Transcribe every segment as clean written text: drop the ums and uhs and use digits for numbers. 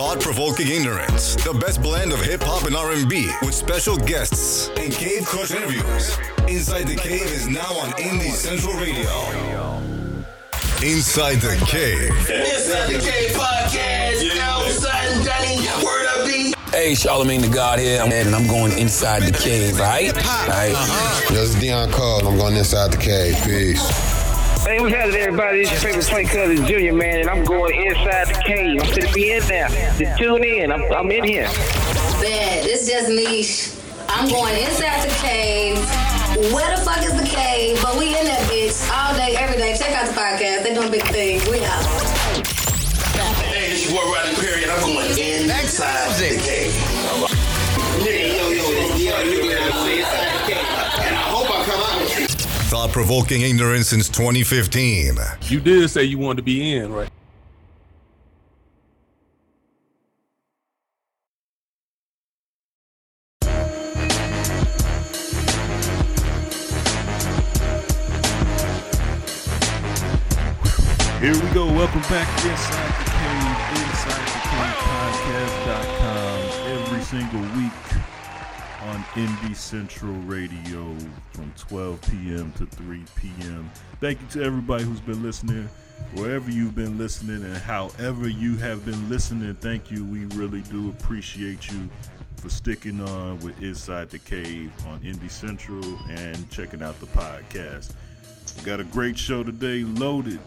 thought-provoking ignorance. The best blend of hip-hop and R&B with special guests and Cave Crush interviews. Inside the Cave is now on Indy Central Radio. Inside the Cave. Inside the Cave podcast. Now son, Danny, word up, B. Hey, Charlemagne the God here, and I'm going inside the cave, right? This is Dion Cole. I'm going inside the cave. Peace. Hey, what's happening, everybody? It's your favorite Twin Cousins Junior, man, and I'm going inside the cave. I'm going to be in there. Just tune in. I'm in here. Man, it's just niche. I'm going inside the cave. Where the fuck is the cave? But we in that bitch all day, every day. Check out the podcast. They doing big things. We out. Hey, this is War Riding Period. I'm going inside the cave. Nigga, inside the cave. And I hope I come out with you. Thought-provoking ignorance since 2015. You did say you wanted to be in, right? Here we go. Welcome back to Inside the Cave, InsideTheCavePodcast.com. Every single week on Indy Central Radio from 12 p.m. to 3 p.m. Thank you to everybody who's been listening, wherever you've been listening, and however you have been listening. Thank you. We really do appreciate you for sticking on with Inside the Cave on Indy Central and checking out the podcast. We got a great show today, loaded.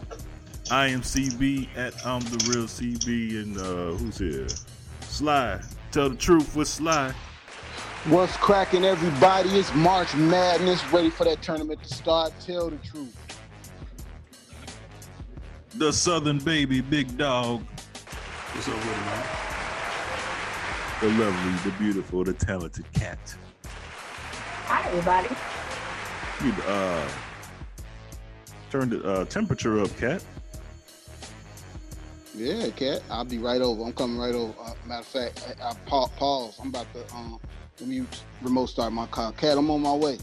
I am CB at I'm the Real CB, and who's here? Sly. Tell the truth with Sly. What's cracking, everybody? It's March Madness, ready for that tournament to start. Tell the truth. The Southern Baby, Big Dog. What's up with him, man? The lovely, the beautiful, the talented Kat. Hi, everybody. You'd turn the temperature up, Kat. Yeah, Kat. I'll be right over. I'm coming right over. Matter of fact, I pause. I'm about to... Let me remote start my car. Cat, I'm on my way.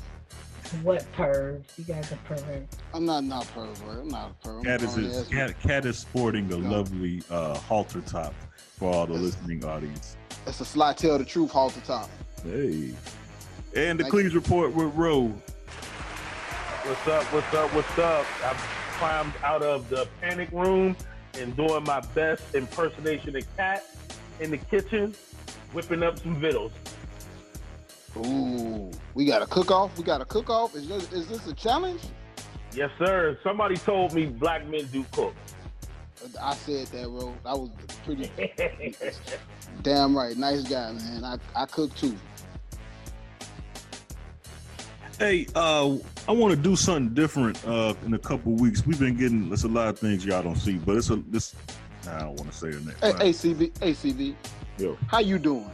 What perv? You guys are pervert. I'm not a pervert. Cat is sporting a lovely halter top for all the listening audience. That's a Sly Tell the Truth halter top. Hey. And the Cleves Report with Roe. What's up? I've climbed out of the panic room and doing my best impersonation of Cat in the kitchen, whipping up some vittles. Ooh, we got a cook-off. Is this a challenge? Yes, sir. Somebody told me black men do cook. I said that, bro. I was pretty damn right. Nice guy, man. I cook too. Hey, I want to do something different in a couple weeks. We've been getting it's a lot of things y'all don't see, but I don't want to say the name. Hey, ACB. Yo, how you doing?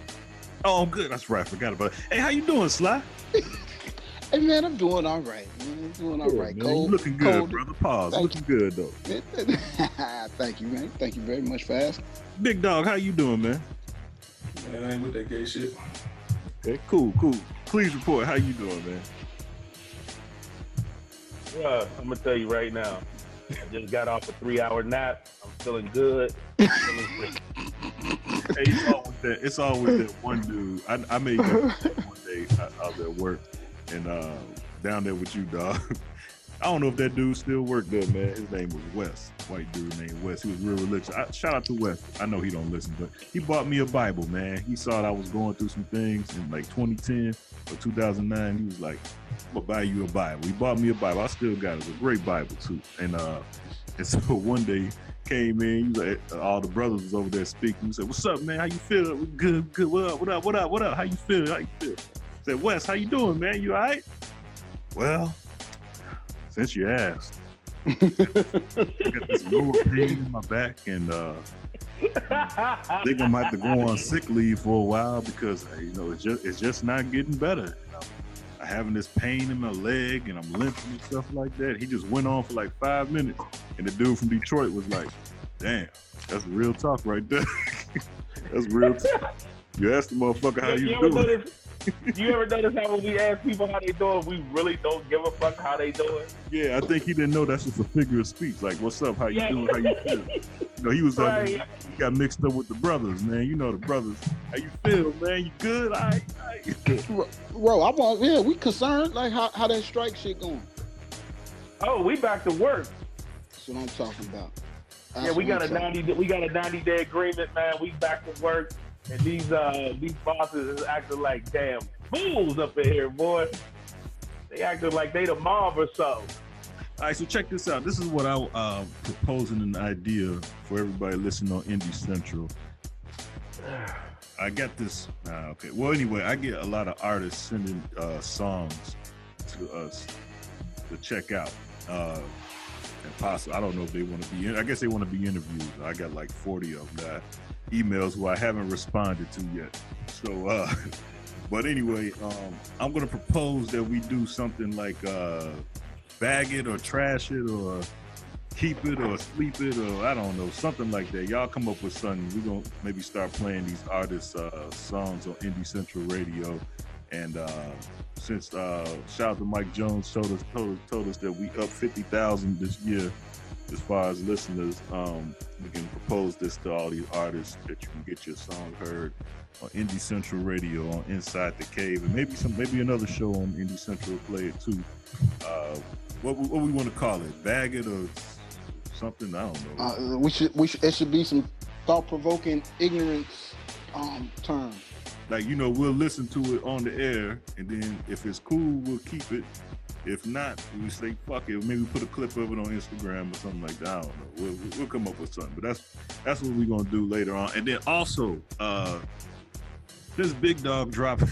Oh, I'm good. That's right. I forgot about it. Hey, how you doing, Sly? Hey, man, I'm doing all right. Man. Cold, you looking good, cold. Brother. Pause. Good, though. Thank you, man. Thank you very much for asking. Big Dog, how you doing, man? Man, I ain't with that gay shit. Okay, cool. Please report. How you doing, man? Well, I'm going to tell you right now. I just got off a 3-hour nap. I'm feeling good. I'm feeling great. Hey, it's always that one dude. I made that one day out at work and down there with you, dog. I don't know if that dude still worked there, man. His name was Wes. White dude named Wes. He was real religious. Shout out to Wes. I know he don't listen, but he bought me a Bible, man. He saw that I was going through some things in like 2010 or 2009. He was like, I'm going to buy you a Bible. He bought me a Bible. I still got it. It's a great Bible, too. And so one day, came in, all the brothers was over there speaking. He said, "What's up, man? How you feel? Good. What up? How you feel? I said, "Wes, how you doing, man? You all right?" "Well, since you asked, I got this lower pain in my back, and I think I might have to go on sick leave for a while because it's just not getting better. I'm having this pain in my leg and I'm limping and stuff like that." He just went on for like 5 minutes. And the dude from Detroit was like, "Damn, that's real talk right there." That's real talk. You asked the motherfucker how you doing. Do you ever notice how when we ask people how they doing, we really don't give a fuck how they doing? Yeah, I think he didn't know that's just a figure of speech. Like, what's up? How you doing? How you feeling? You know, he was like, he got mixed up with the brothers, man. You know the brothers. How you feel, man? You good? All right, Bro, I want. Yeah, we concerned. Like, how that strike shit going? Oh, we back to work. That's what I'm talking about. That's we got a 90-day agreement, man. We back to work. And these bosses is acting like damn fools up in here, boy. They acting like they the mob or so. All right, so check this out. This is what I'm proposing an idea for everybody listening on Indy Central. I got this. Okay. Well, anyway, I get a lot of artists sending songs to us to check out. And possibly, I don't know if they want to be. I guess they want to be interviewed. I got like 40 of them. Emails who I haven't responded to yet. So, but anyway, I'm gonna propose that we do something like bag it or trash it or keep it or sleep it or I don't know, something like that. Y'all come up with something. We're gonna maybe start playing these artists' songs on Indy Central Radio. And since shout out to Mike Jones told us that we up 50,000 this year. As far as listeners, we can propose this to all these artists that you can get your song heard on Indy Central Radio, on Inside the Cave, and maybe another show on Indy Central play it too. What we want to call it? Bag it or something? I don't know. We should. It should be some thought-provoking ignorance term. Like, you know, we'll listen to it on the air, and then if it's cool, we'll keep it. If not, we say fuck it. Maybe put a clip of it on Instagram or something like that. I don't know. We'll come up with something. But that's what we're gonna do later on. And then also, this Big Dog dropped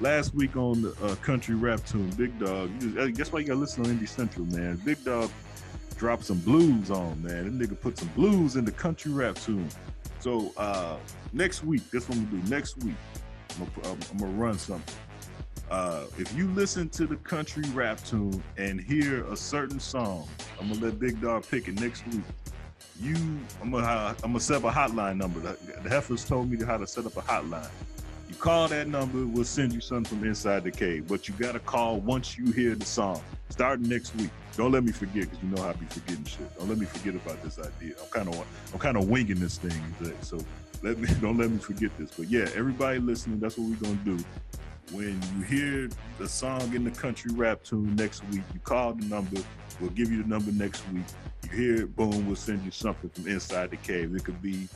last week on the country rap tune. Big Dog, guess why you gotta listen on Indy Central, man. Big Dog dropped some blues on, man. This nigga put some blues in the country rap tune. So next week, that's what I'm gonna do. Next week, I'm gonna run something. If you listen to the country rap tune and hear a certain song, I'm gonna let Big Dog pick it next week. I'm gonna set up a hotline number. The heifers told me how to set up a hotline. You call that number, we'll send you something from Inside the Cave. But you gotta call once you hear the song. Starting next week. Don't let me forget, because you know I be forgetting shit. Don't let me forget about this idea. I'm kind of winging this thing today. So don't let me forget this. But yeah, everybody listening, that's what we're gonna do. When you hear the song in the country rap tune next week, you call the number, we'll give you the number next week. You hear it, boom, we'll send you something from Inside the Cave. It could be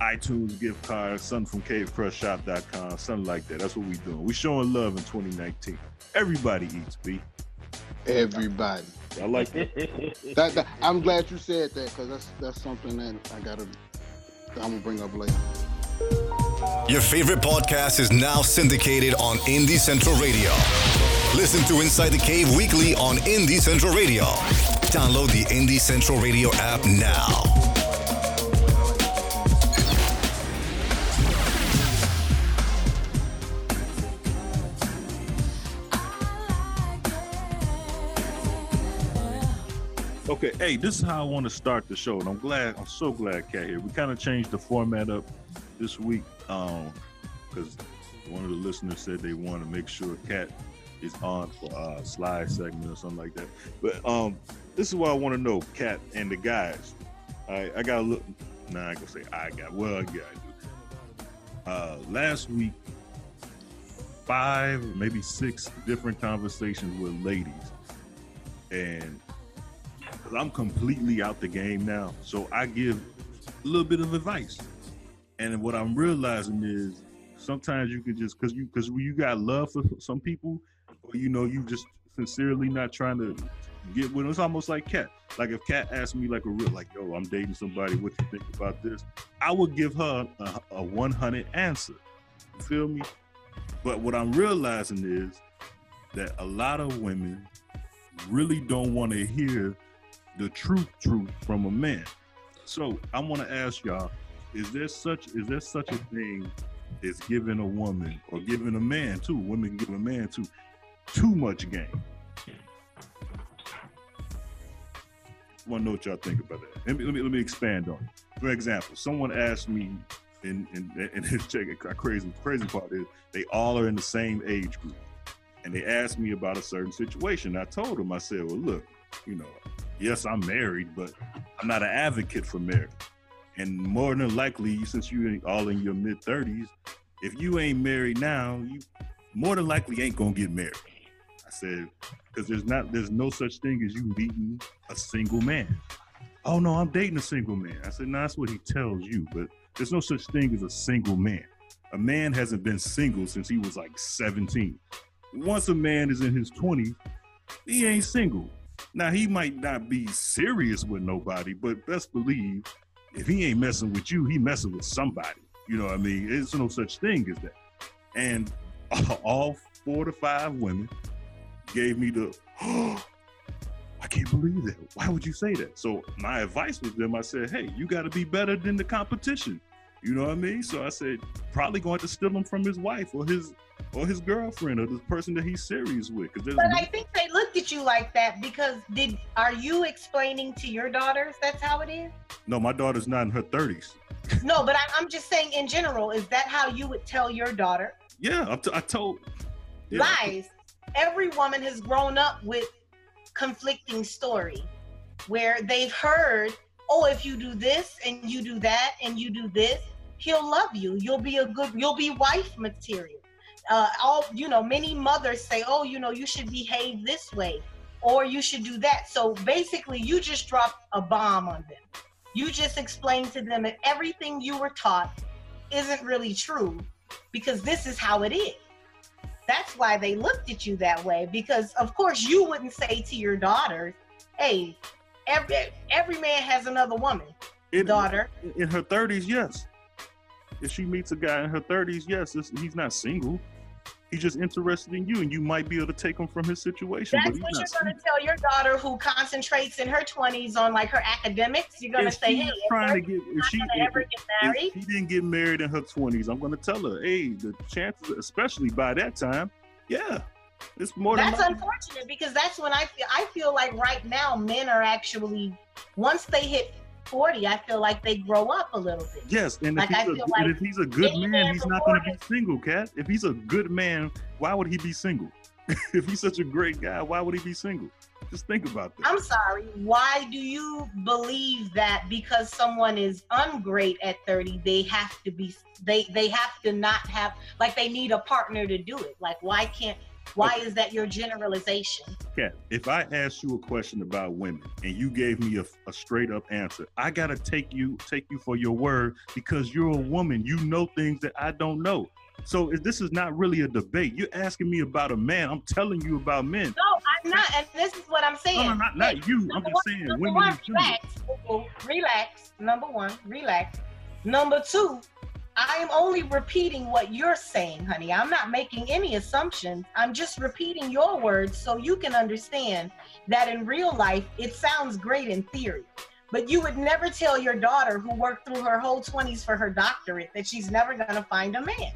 iTunes gift card, something from cavecrushshop.com, something like that. That's what we're doing. We're showing love in 2019. Everybody eats, B. Everybody. I like that. I'm glad you said that, because that's something that I'm going to bring up later. Your favorite podcast is now syndicated on Indy Central Radio. Listen to Inside the Cave weekly on Indy Central Radio. Download the Indy Central Radio app now. Okay, hey, this is how I want to start the show, and I'm so glad Kat here. We kind of changed the format up this week, because one of the listeners said they want to make sure Kat is on for Sly segment or something like that. But this is what I want to know, Kat and the guys. I got to look. Nah, I can say I got. Well, yeah, I do. Last week, 5, maybe 6 different conversations with ladies, and because I'm completely out the game now, so I give a little bit of advice. And what I'm realizing is sometimes you can just, because you got love for some people, or you know, you just sincerely not trying to get with them. It's almost like Kat. Like if Kat asked me like a real, like, yo, I'm dating somebody, what you think about this? I would give her a 100 answer. You feel me? But what I'm realizing is that a lot of women really don't want to hear the truth from a man. So I want to ask y'all, Is there such a thing as giving a woman, or giving a man too, women give a man too much game? I want to know what y'all think about that. Let me expand on it. For example, someone asked me and check it, crazy part is they all are in the same age group. And they asked me about a certain situation. I told them, I said, well, look, you know, yes, I'm married, but I'm not an advocate for marriage. And more than likely, since you all in your mid-30s, if you ain't married now, you more than likely ain't gonna get married. I said, because there's no such thing as you meeting a single man. Oh no, I'm dating a single man. I said, no, that's what he tells you, but there's no such thing as a single man. A man hasn't been single since he was like 17. Once a man is in his 20s, he ain't single. Now, he might not be serious with nobody, but best believe, if he ain't messing with you, he messing with somebody. You know what I mean? There's no such thing as that. And all 4 to 5 women gave me the, oh, I can't believe that. Why would you say that? So my advice with them, I said, hey, you got to be better than the competition. You know what I mean? So I said, probably going to steal him from his wife or his girlfriend or the person that he's serious with. But I think they looked at you like that because are you explaining to your daughters that's how it is? No, my daughter's not in her 30s. No, but I'm just saying in general, is that how you would tell your daughter? Yeah, I told. Yeah. Lies. Every woman has grown up with conflicting story where they've heard, oh, if you do this and you do that and you do this, he'll love you. You'll be wife material. Many mothers say, oh, you know, you should behave this way or you should do that. So basically you just dropped a bomb on them. You just explained to them that everything you were taught isn't really true because this is how it is. That's why they looked at you that way, because of course you wouldn't say to your daughter, hey, every man has another woman, daughter. In her 30s, yes. If she meets a guy in her 30s, yes, he's not single. He's just interested in you, and you might be able to take him from his situation. That's what you're going to tell your daughter who concentrates in her 20s on like her academics. You're going to say, hey, if she didn't get married in her 20s, I'm going to tell her, hey, the chances, especially by that time, yeah. It's more than that's unfortunate because that's when I feel like right now men are actually, once they hit 40, I feel like they grow up a little bit. Yes, and if he's a good man, he's not going to be single, Kat. If he's a good man, why would he be single? If he's such a great guy, why would he be single? Just think about that. I'm sorry. Why do you believe that because someone is ungreat at 30, they have to be, they have to not have, like they need a partner to do it. Like why is that your generalization? Kat, if I asked you a question about women and you gave me a straight up answer, I got to take you for your word because you're a woman. You know things that I don't know. So this is not really a debate. You're asking me about a man. I'm telling you about men. No, I'm not. And this is what I'm saying. No, not you. I'm just saying women in general. Relax. Number one, relax. Number two, I am only repeating what you're saying, honey. I'm not making any assumptions. I'm just repeating your words so you can understand that in real life, it sounds great in theory, but you would never tell your daughter who worked through her whole 20s for her doctorate that she's never going to find a man.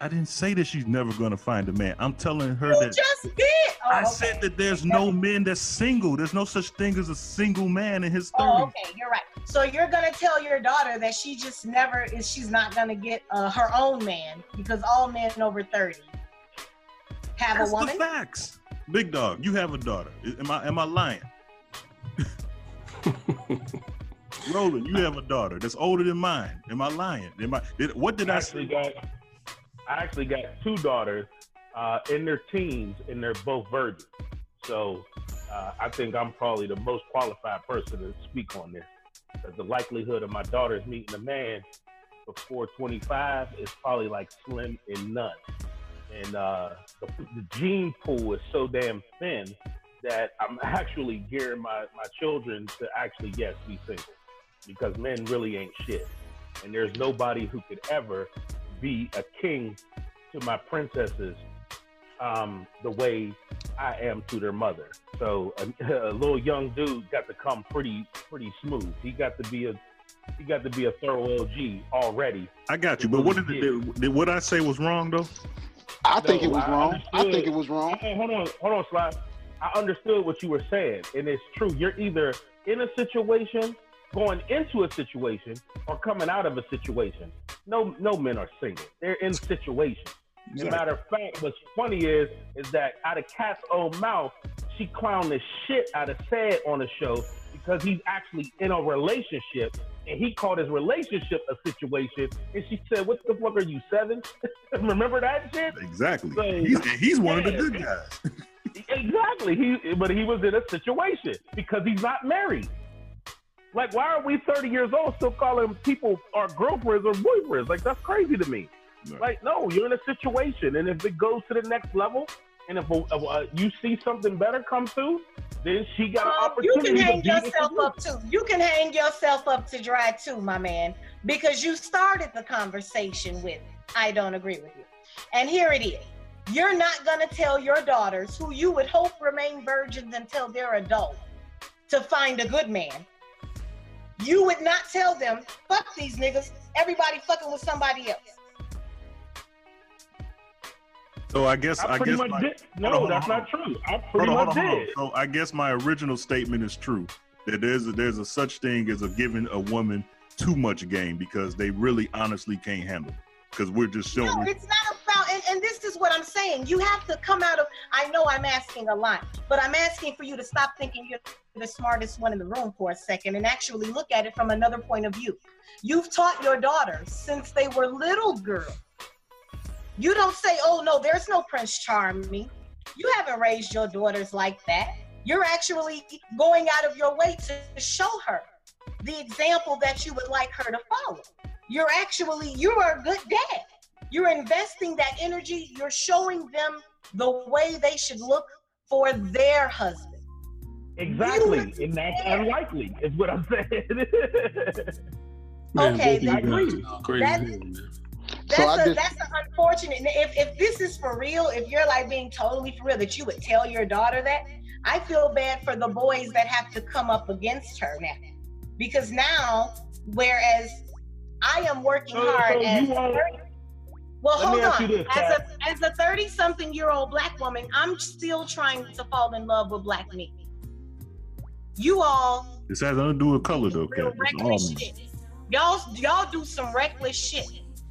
I didn't say that she's never going to find a man. I'm telling her that. You just did. I said that there's no men that's single. There's no such thing as a single man in his 30s. Oh, okay. You're right. So you're going to tell your daughter that she just never is. She's not going to get her own man because all men over 30 have a woman. That's the facts. Big Dog, you have a daughter. Am I lying? Roland, you have a daughter that's older than mine. Am I lying? What did I say? I actually got two daughters in their teens, and they're both virgins. So I think I'm probably the most qualified person to speak on this. The likelihood of my daughters meeting a man before 25 is probably like slim and none. And the gene pool is so damn thin that I'm actually gearing my children to actually, yes, be single. Because men really ain't shit. And there's nobody who could ever be a king to my princesses the way I am to their mother. So a little young dude got to come pretty smooth. He got to be a thorough LG already. I got you, but what I say was wrong though? I think it was wrong. Hold on, Sly. I understood what you were saying, and it's true. You're either in a situation, going into a situation, or coming out of a situation. No men are single. They're in situations. As a matter of fact, what's funny is that out of Kat's own mouth, she clowned the shit out of Sad on the show because he's actually in a relationship, and he called his relationship a situation, and she said, what the fuck are you, seven? Remember that shit? Exactly. So, he's one of the good guys. Exactly. But he was in a situation because he's not married. Like, why are we 30 years old still calling people our girlfriends or boyfriends? Like, that's crazy to me. No. Like, no, you're in a situation, and if it goes to the next level, and if you see something better come through, then she got an opportunity. You can hang yourself up too. You can hang yourself up to dry too, my man, because you started the conversation with, I don't agree with you. And here it is. You're not going to tell your daughters, who you would hope remain virgins until they're adult, to find a good man. You would not tell them, fuck these niggas, everybody fucking with somebody else. So I guess no, that's not true. I pretty much did. So I guess my original statement is true, that there's a such thing as giving a woman too much game because they really honestly can't handle it. Because we're just showing. No, it's not about, and this is what I'm saying. You have to come out of, I know I'm asking a lot, but I'm asking for you to stop thinking you're the smartest one in the room for a second and actually look at it from another point of view. You've taught your daughters since they were little girls. You don't say, oh no, there's no Prince Charming. You haven't raised your daughters like that. You're actually going out of your way to show her the example that you would like her to follow. You're a good dad. You're investing that energy. You're showing them the way they should look for their husband. Exactly, and that's unlikely, is what I'm saying. Okay, that's unfortunate. If this is for real, if you're like being totally for real, that you would tell your daughter that, I feel bad for the boys that have to come up against her now. Because now, whereas I am working hard as a 30-something-year-old Black woman, I'm still trying to fall in love with Black men. You all. This has nothing to do with color, though, Kat. Y'all do some reckless shit.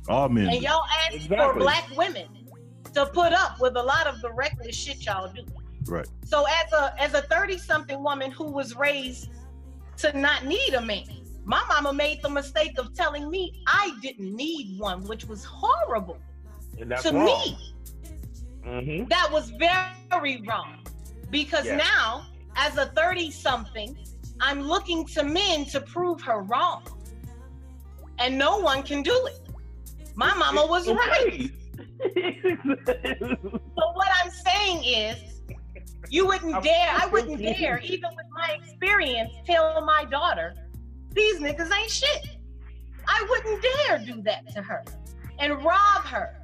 All men. And y'all ask for Black women to put up with a lot of the reckless shit y'all do. Right. So as a 30-something woman who was raised to not need a man, my mama made the mistake of telling me I didn't need one, which was horrible to me. Mm-hmm. That was very wrong. Because now, as a 30-something, I'm looking to men to prove her wrong. And no one can do it. My mama was right. So what I'm saying is, I wouldn't dare, even with my experience, tell my daughter, these niggas ain't shit. I wouldn't dare do that to her and rob her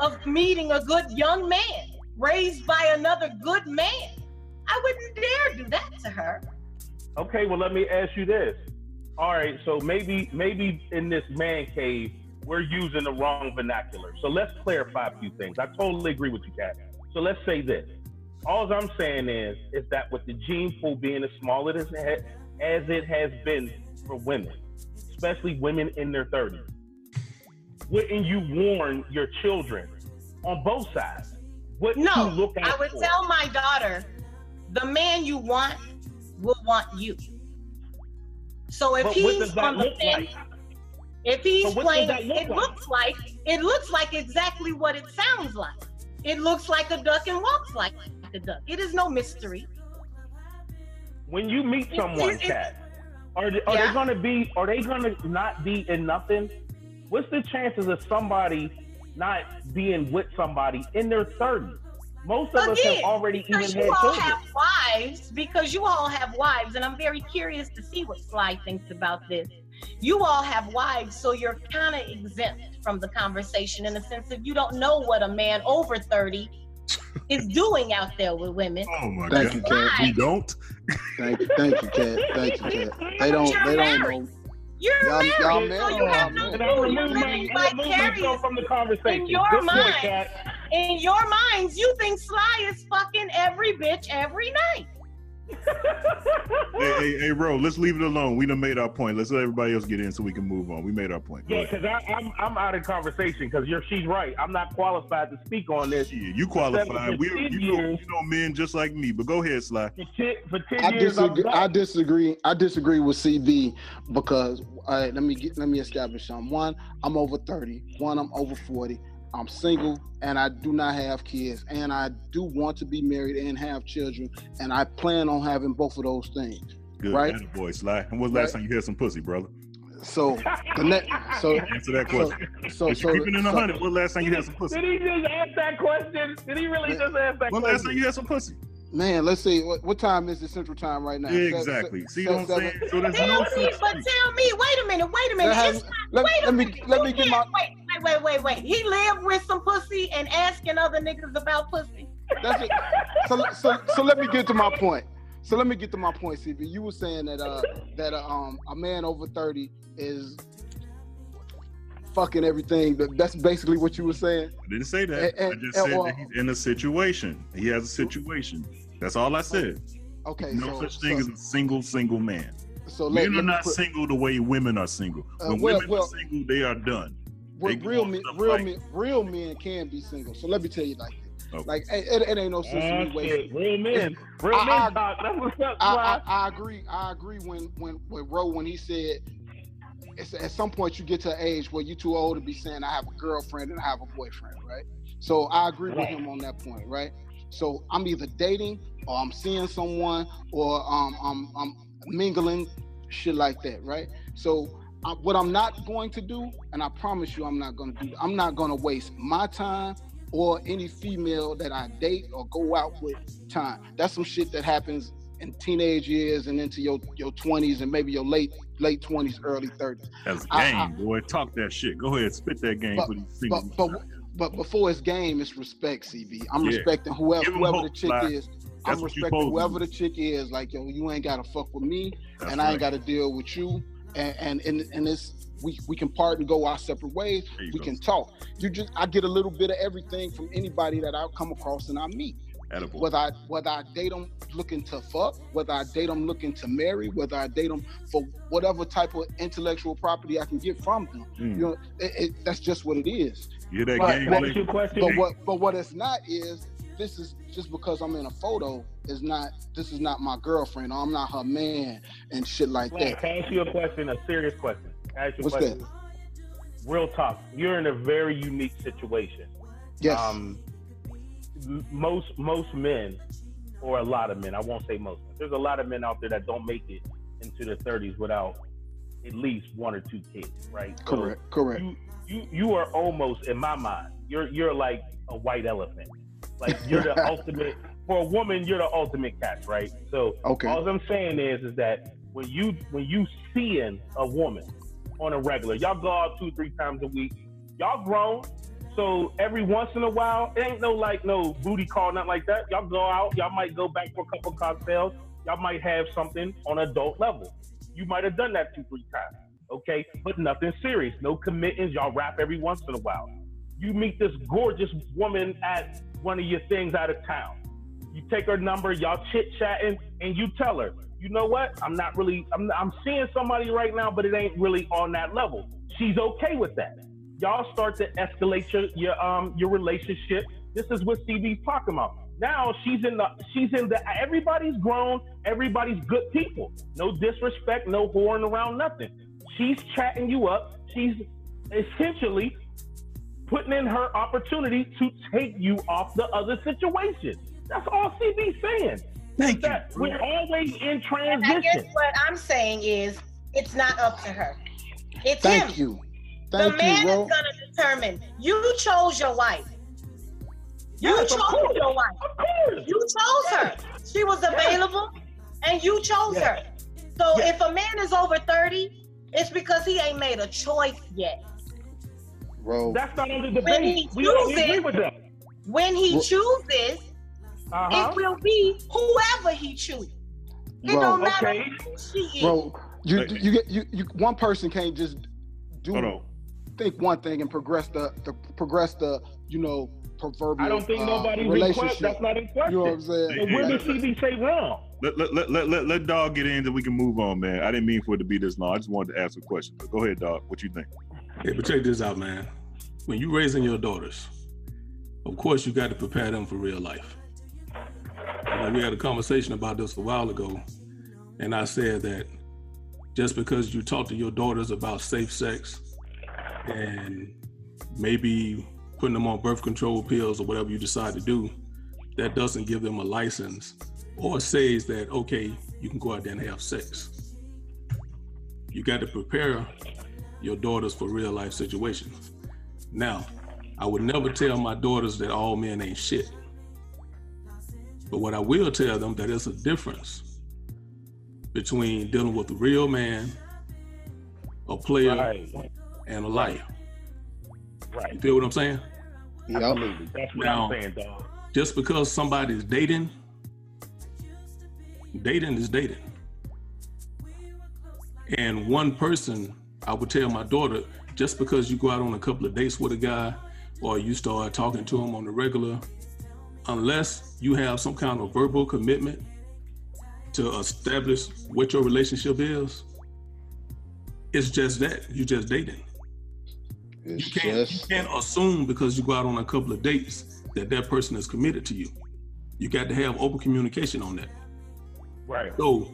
of meeting a good young man raised by another good man. I wouldn't dare do that to her. Okay, well, let me ask you this. All right, so maybe in this man cave, we're using the wrong vernacular. So let's clarify a few things. I totally agree with you, Kat. So let's say this. All I'm saying is that with the gene pool being as small as it has been for women, especially women in their 30s, wouldn't you warn your children on both sides? I would tell my daughter, the man you want will want you. So if he's on the fence, if he's playing, it looks like exactly what it sounds like. It looks like a duck and walks like a duck. It is no mystery. When you meet someone, Kat, are they gonna not be in nothing? What's the chances of somebody not being with somebody in their 30s? Most of us have already even had children. Because you all have wives, and I'm very curious to see what Sly thinks about this. You all have wives, so you're kind of exempt from the conversation in the sense that you don't know what a man over 30 is doing out there with women. Oh my God. Thank you, Kat. You don't? Thank you, Kat. Thank you, Kat. They don't know. You're married, so you have no clue. You're living vicariously from the conversation. In your mind. In your minds, you think Sly is fucking every bitch every night. Hey, bro, let's leave it alone. We done made our point. Let's let everybody else get in so we can move on. We made our point. Yeah, because I'm out of conversation because she's right. I'm not qualified to speak on this. Yeah, you qualified. You know men just like me, but go ahead, Sly. I disagree with CB because, all right, let me establish something. One, I'm over 30. One, I'm over 40. I'm single and I do not have kids, and I do want to be married and have children, and I plan on having both of those things. Good, right? That's a boy, Sly. And when's the last time you had some pussy, brother? So answer that question. So keeping in 100. When's the last time you had some pussy? Did he just ask that question? Did he really just ask that question? When's the last time you had some pussy? Man, let's see. What time is the Central Time right now? Yeah, exactly. See what I'm saying? So there's tell me. Wait a minute. Wait a minute. He lived with some pussy and asking other niggas about pussy. That's it. So let me get to my point. CB, you were saying that a man over 30 is fucking everything. That's basically what you were saying. I didn't say that. I just said that he's in a situation. He has a situation. That's all I said. Okay. No such thing as a single man. So men are not single the way women are single. When women are single, they are done. Real men can be single. So let me tell you like this. Okay. Like it ain't no sense in me waiting. Real men. That's what's up. I agree when Roe, when he said, at some point you get to an age where you're too old to be saying I have a girlfriend and I have a boyfriend, right? So I agree with him on that point, right? So I'm either dating or I'm seeing someone or I'm mingling, shit like that, right? So what I'm not going to do, and I promise you I'm not going to do, I'm not going to waste my time or any female that I date or go out with time. That's some shit that happens in teenage years and into your 20s and maybe your late 20s, early 30s. That's game, boy. Talk that shit. Go ahead, spit that game for these singles. But before it's game, it's respect, CB. I'm respecting whoever the chick is. I'm respecting whoever the chick is. Like, yo, you ain't got to fuck with me, and I ain't got to deal with you. And it's we can part and go our separate ways. We can talk. I get a little bit of everything from anybody that I come across and I meet. Edible. Whether I date them looking to fuck, whether I date them looking to marry, whether I date them for whatever type of intellectual property I can get from them, you know, that's just what it is. But what it's not is, this is just because I'm in a photo is not, this is not my girlfriend, or I'm not her man and shit like that. Can I ask you a question, a serious question? What's that? Real talk. You're in a very unique situation. Yes. Most men, or a lot of men, I won't say most, there's a lot of men out there that don't make it into their 30s without at least one or two kids, right? Correct. You are almost, in my mind, you're like a white elephant. Like, you're the ultimate, for a woman, you're the ultimate catch, right? So all I'm saying is that when you seeing a woman on a regular, y'all go out 2-3 times a week, y'all grown. So every once in a while, it ain't no booty call, nothing like that. Y'all go out, y'all might go back for a couple cocktails, y'all might have something on adult level. You might have done that 2-3 times, okay? But nothing serious, no commitments, y'all rap every once in a while. You meet this gorgeous woman at one of your things out of town. You take her number, y'all chit-chatting, and you tell her, you know what, I'm seeing somebody right now, but it ain't really on that level. She's okay with that. Y'all start to escalate your relationship. This is what CB's talking about. Now she's in the everybody's grown, everybody's good people. No disrespect, no whoring around, nothing. She's chatting you up. She's essentially putting in her opportunity to take you off the other situation. That's all CB's saying. Thank you. We're always in transition. And I guess what I'm saying is it's not up to her. It's him. Thank you. The man is gonna determine. You chose your wife. You chose your wife. Of course. You chose her. She was available, and you chose her. So if a man is over 30, it's because he ain't made a choice yet. Bro, that's not under debate. When he chooses, it will be whoever he chooses. It don't matter who she is. Bro, you one person can't just think one thing and progress the proverbial relationship. I don't think nobody requests. That's not in question. You know what I'm saying? What did CB say wrong? Let Dog get in, then we can move on, man. I didn't mean for it to be this long. I just wanted to ask a question. Go ahead, Dog. What you think? Hey, but check this out, man. When you raising your daughters, of course you got to prepare them for real life. Like, we had a conversation about this a while ago, and I said that just because you talk to your daughters about safe sex and maybe putting them on birth control pills or whatever you decide to do, that doesn't give them a license or says that, okay, you can go out there and have sex. You got to prepare your daughters for real life situations. Now, I would never tell my daughters that all men ain't shit. But what I will tell them that there's a difference between dealing with a real man, a player, right, and a liar. Right. You feel what I'm saying? Yeah, absolutely. That's what I'm saying, Dog. Just because somebody's dating, dating is dating. And one person, I would tell my daughter, just because you go out on a couple of dates with a guy or you start talking to him on the regular, unless you have some kind of verbal commitment to establish what your relationship is, it's just that, you just dating. You can't assume because you go out on a couple of dates that that person is committed to you. You got to have open communication on that. Right. So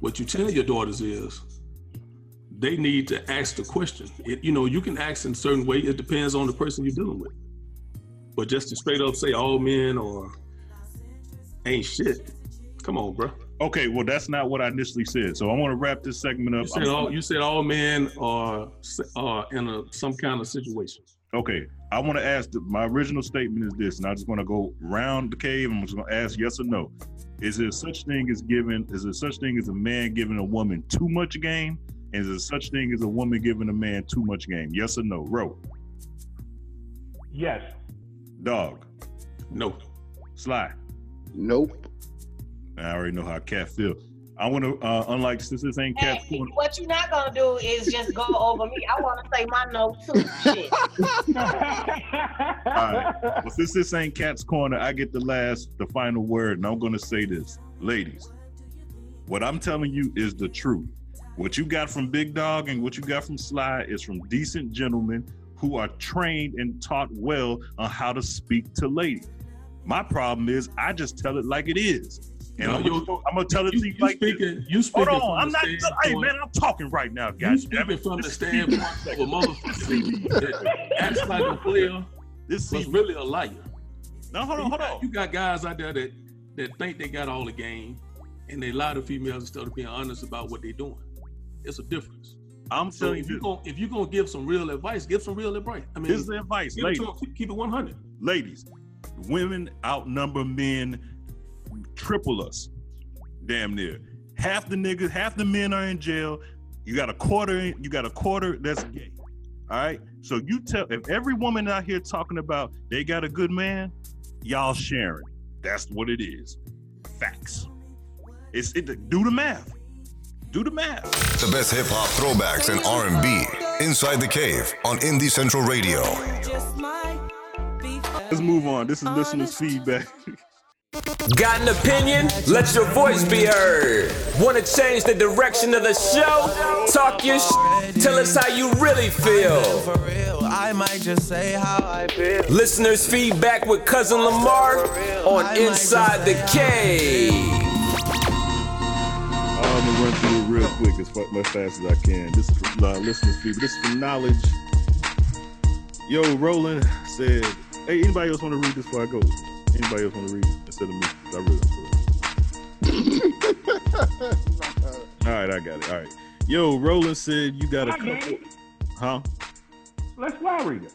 what you tell your daughters is they need to ask the question. You can ask in a certain way. It depends on the person you're dealing with. But just to straight up say all men or ain't shit, come on, bro. Okay, well, that's not what I initially said. So I want to wrap this segment up. You said all men are in some kind of situation. Okay, I want to ask, my original statement is this, and I just want to go round the cave, and I'm just going to ask yes or no. Is there such thing as a man giving a woman too much game? Is there such thing as a woman giving a man too much game? Yes or no? Ro? Yes. Dog? Nope. Sly? Nope. I already know how Kat feel. I want to, unlike since this ain't Kat's corner. What you're not going to do is just go over me. I want to say my no too. Shit. All right. Well, since this ain't Kat's corner, I get the final word, and I'm going to say this. Ladies, what I'm telling you is the truth. What you got from Big Dog and what you got from Sly is from decent gentlemen who are trained and taught well on how to speak to ladies. My problem is I just tell it like it is. And I'm going to tell it to you like speaking, this. You speaking hold on, I'm not, hey man, I'm talking right now, guys. You speaking from the standpoint of a motherfucker acts like a player, this was really a liar. No, hold on. You got guys out there that think they got all the game and they lie to females instead of being honest about what they're doing. It's a difference. I'm so telling you. If you're going to give some real advice, give some real advice. I mean, this is the advice, ladies. Keep it 100. Ladies, women outnumber men triple us, damn near. Half the men are in jail. You got a quarter that's gay. All right? So if every woman out here talking about they got a good man, y'all sharing. That's what it is. Facts. Do the math. Do the math. The best hip-hop throwbacks and R&B. Inside the Cave on Indy Central Radio. Let's move on. This is listeners' feedback. Got an opinion? Let your voice be heard. Want to change the direction of the show? Talk your shit. Tell us how you really feel. For real, I might just say how I feel. Listeners' feedback with Cousin Lamar on Inside the Cave. I'm gonna run through it real quick as fast as I can. This is for listeners' feedback. This is for knowledge. Yo, Roland said, hey, anybody else want to read this before I go? Anybody else want to read it instead of me? I really don't. All right, I got it. All right. Yo, Roland said you got a couple. Huh? Let's Sly read it.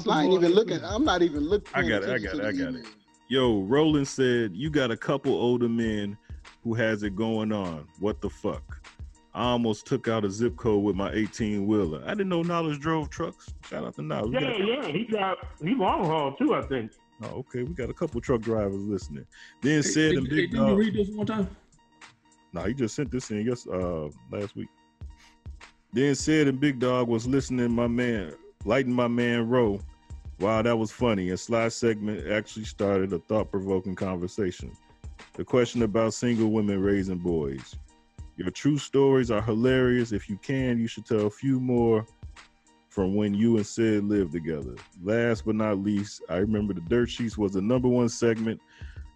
Sly ain't even looking. I'm not even looking. I got it. Yo, Roland said you got a couple older men who has it going on. What the fuck? I almost took out a zip code with my 18-wheeler. I didn't know Knowledge drove trucks. Shout out to Knowledge. Yeah. He long haul too, I think. Oh, okay. We got a couple truck drivers listening. Then said the Big Dog. Did you read this one time? No, he just sent this in last week. Then said the Big Dog was listening. My man, lighting my man Roe. Wow, that was funny. And Sly segment actually started a thought-provoking conversation. The question about single women raising boys. Your true stories are hilarious. If you can, you should tell a few more from when you and Sid lived together. Last but not least, I remember the Dirt Sheets was the #1 segment.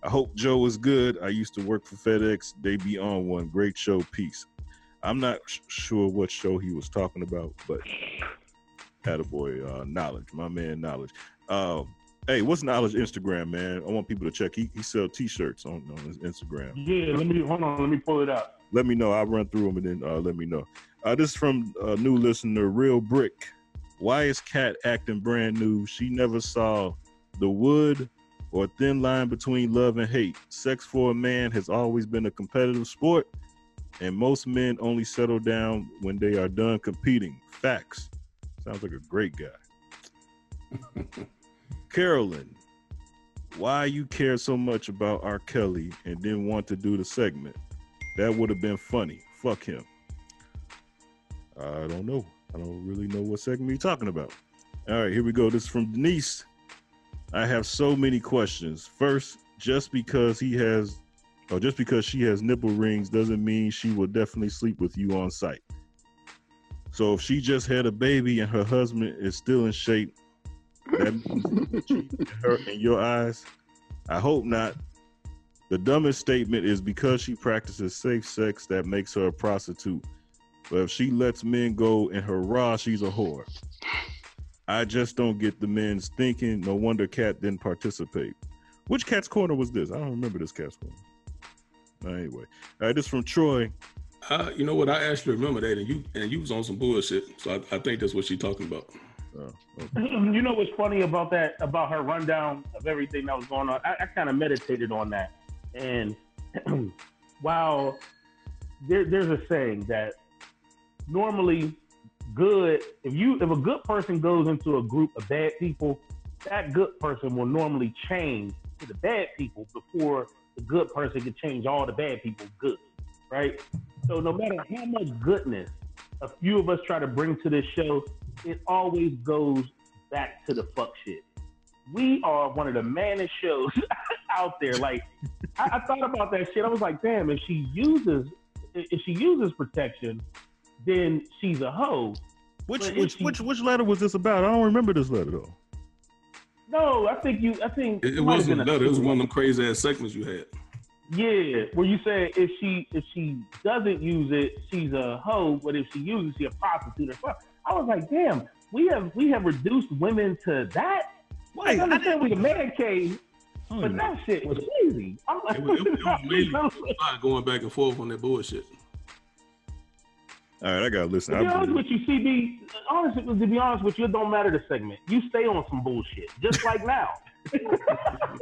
I hope Joe is good. I used to work for FedEx. They be on one. Great show. Peace. I'm not sure what show he was talking about, but attaboy, knowledge. My man, knowledge. Hey, what's Knowledge Instagram, man? I want people to check. He sells T-shirts on his Instagram. Yeah, let me pull it out. Let me know. I'll run through them and then let me know. This is from a new listener, Real Brick. Why is Kat acting brand new? She never saw the wood or thin line between love and hate. Sex for a man has always been a competitive sport, and most men only settle down when they are done competing. Facts. Sounds like a great guy. Carolyn, why you care so much about R. Kelly and didn't want to do the segment? That would have been funny. Fuck him. I don't know. I don't really know what segment you're talking about. All right, here we go. This is from Denise. I have so many questions. First, just because she has nipple rings doesn't mean she will definitely sleep with you on sight. So if she just had a baby and her husband is still in shape, that means cheating her in your eyes? I hope not. The dumbest statement is because she practices safe sex that makes her a prostitute. But if she lets men go and hurrah, she's a whore. I just don't get the men's thinking. No wonder Kat didn't participate. Which Kat's Corner was this? I don't remember this Kat's Corner. Anyway, all right, this is from Troy. You know what? I actually remember that, and you was on some bullshit. So I think that's what she's talking about. Oh, okay. You know what's funny about that? About her rundown of everything that was going on, I kind of meditated on that. And while there's a saying that normally good, if a good person goes into a group of bad people, that good person will normally change to the bad people before the good person can change all the bad people good, right? So no matter how much goodness a few of us try to bring to this show, it always goes back to the fuck shit. We are one of the maddest shows out there. Like, I thought about that shit. I was like, damn, if she uses protection, then she's a hoe. Which letter was this about? I don't remember this letter though. No, I think it wasn't a letter. It was one of them crazy ass segments you had. Yeah, where you said if she doesn't use it, she's a hoe, but if she uses, she's a prostitute or something. I was like, damn, we have reduced women to that. Wait, I understand we the man cave, but that shit was crazy. I'm like, it was amazing going back and forth on that bullshit. All right, I gotta listen. To be honest with you, CB, to be honest with you, it don't matter the segment. You stay on some bullshit, just like now.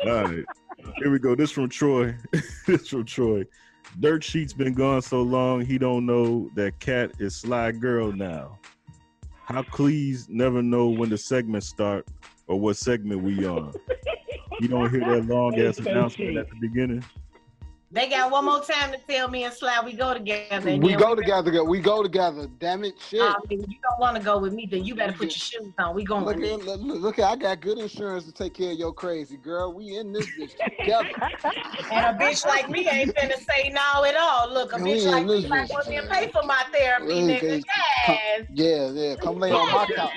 All right, here we go. This from Troy. Dirt Sheet's been gone so long, he don't know that Kat is Sly Girl now. How Cleese never know when the segment start or what segment we on. You don't hear that long ass announcement at the beginning. They got one more time to tell me and Sly we go together. We go together. Damn it, shit. If you don't want to go with me, then you better put your shoes on. We going. Look, I got good insurance to take care of your crazy girl. We in this bitch together. And a bitch like me ain't finna say no at all. Look, a bitch like me might want me to pay for my therapy, nigga. Yes. Yeah. Come lay on my couch.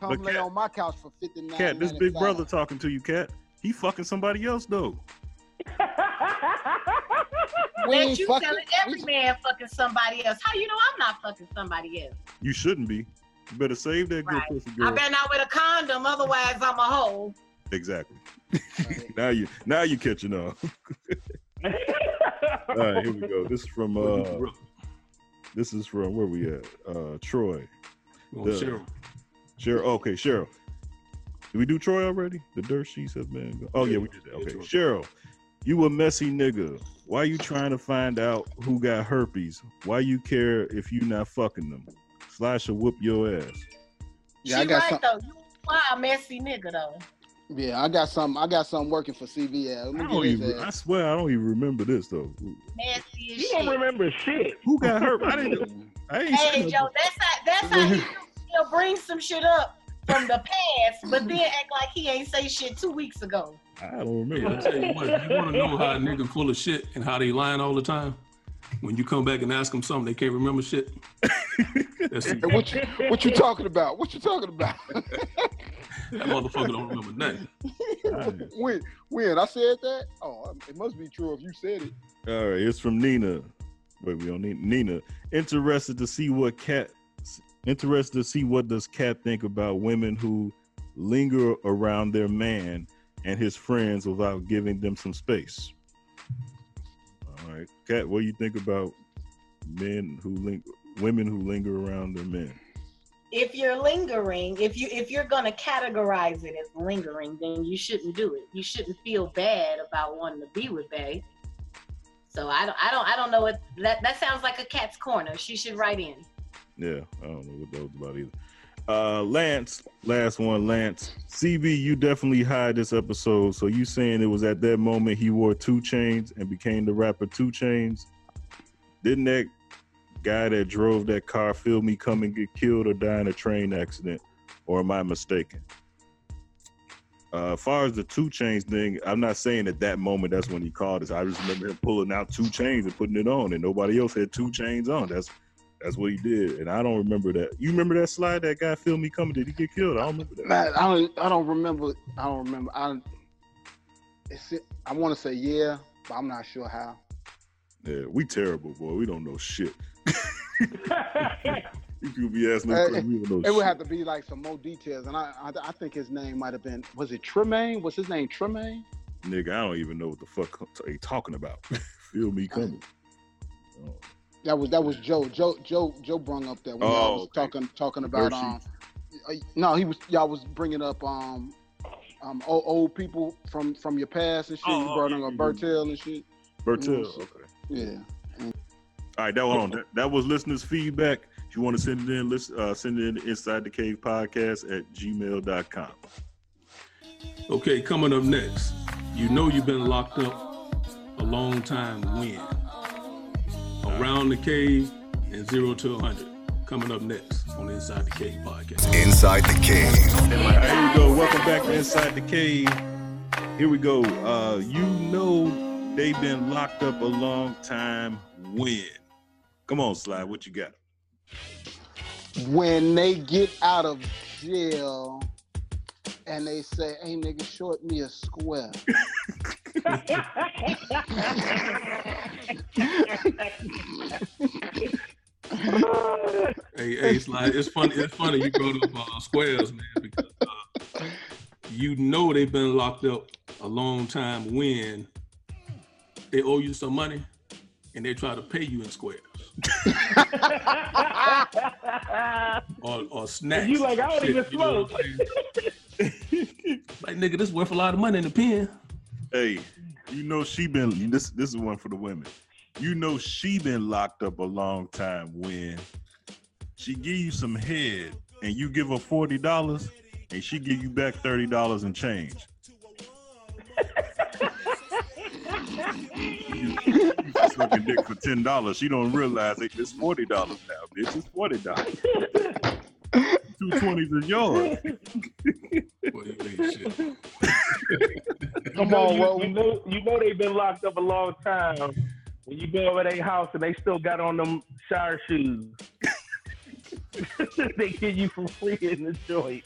Come lay on my couch for $59. Kat, this big brother talking to you, Kat. He fucking somebody else though. That you telling every man fucking somebody else. How you know I'm not fucking somebody else? You shouldn't be. You better save that good pussy girl. I better not wear a condom, otherwise I'm a hoe. Exactly. Right. Now you catching on. All right, here we go. This is from where we at? Troy. Cheryl. Cheryl. Okay, Cheryl. Did we do Troy already? The Dirt Sheets have been. Oh yeah, we did that. Okay, Cheryl. You a messy nigga. Why you trying to find out who got herpes? Why you care if you not fucking them? Slash will whoop your ass. Yeah, she though. You a messy nigga though. Yeah, I got something working for CBL. I swear I don't even remember this though. Messy as shit. You don't remember shit. Who got herpes? I didn't. Hey Joe, that's how you bring some shit up. from the past, but then act like he ain't say shit 2 weeks ago. I don't remember. I tell you what, you want to know how a nigga full of shit and how they lying all the time? When you come back and ask them something, they can't remember shit. What you talking about? What you talking about? That motherfucker don't remember nothing. Right. When I said that? Oh, it must be true if you said it. All right, it's from Nina. Wait, we don't need Nina. Interested to see what does Kat think about women who linger around their man and his friends without giving them some space. All right, Kat, what do you think about women who linger around their men? If you're lingering, if you're gonna categorize it as lingering, then you shouldn't do it. You shouldn't feel bad about wanting to be with bae. So I don't know what that sounds like. A Cat's corner. She should write in. Yeah, I don't know what that was about either. Lance, last one, Lance. CB, you definitely hide this episode. So you saying it was at that moment he wore 2 Chainz and became the rapper 2 Chainz? Didn't that guy that drove that car Feel Me come and get killed or die in a train accident? Or am I mistaken? As far as the 2 Chainz thing, I'm not saying at that moment that's when he called us. I just remember him pulling out 2 Chainz and putting it on, and nobody else had 2 Chainz on. That's what he did, and I don't remember that. You remember that slide? That guy Feel Me coming? Did he get killed? I don't remember that. Man, I don't remember. I want to say yeah, but I'm not sure how. Yeah, we terrible, boy. We don't know shit. You could be asking us. We don't know shit. It would have to be like some more details, and I think his name might have been. Was it Tremaine? Was his name Tremaine? Nigga, I don't even know what the fuck they talking about. Feel Me coming. Oh. That was Joe. Joe brung up that when y'all was talking about no, he was y'all was bringing up old people from your past and shit. You brought up Bertel and shit. Bertel, okay. Yeah. All right, that one on that was listeners' feedback. If you want to send it in, send it in to Inside the Cave Podcast at gmail.com. Okay, coming up next. You know you've been locked up a long time when? Around the Cave and 0 to 100. Coming up next on the Inside the Cave podcast. Inside the Cave. Here we go. Welcome back to Inside the Cave. Here we go. You know they've been locked up a long time when? Come on, Sly. What you got? When they get out of jail and they say, "Hey, nigga, short me a square." hey, Sly, it's funny you brought up squares, man, because you know they've been locked up a long time when they owe you some money and they try to pay you in squares. or snacks. You like, I don't even smoke. Like, nigga, this worth a lot of money in the pen. Hey, you know she been, this is one for the women. You know she been locked up a long time when she give you some head and you give her $40 and she give you back $30 and change. You sucking dick for $10. She don't realize it's $40 now, bitch. It's $40. 220s is yours. Come on, you know they've been locked up a long time when you go over their house and they still got on them Shire shoes. They get you for free in the joint.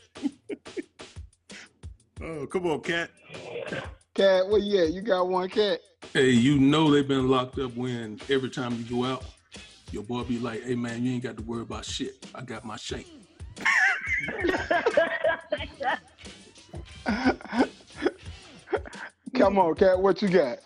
Oh, come on, Kat. Kat, well, yeah, you got one, Kat. Hey, you know they've been locked up when every time you go out, your boy be like, "Hey, man, you ain't got to worry about shit. I got my shank." Come on, Kat, what you got?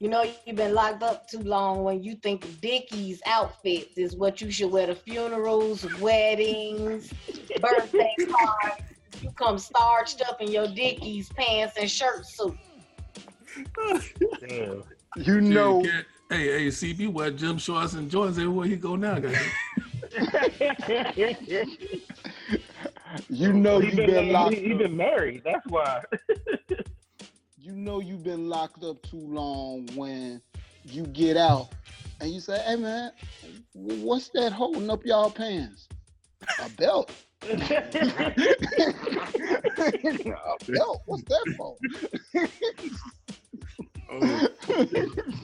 You know you've been locked up too long when you think Dickie's outfits is what you should wear to funerals, weddings, birthday parties. You come starched up in your Dickie's pants and shirt suit. Damn. You know. Kat, hey, CB wear gym shorts and joints everywhere he go now, guys. You know you've been locked up. He's been married, that's why. You know you've been locked up too long when you get out and you say, "Hey, man, what's that holding up y'all pants?" A belt? A belt? What's that for?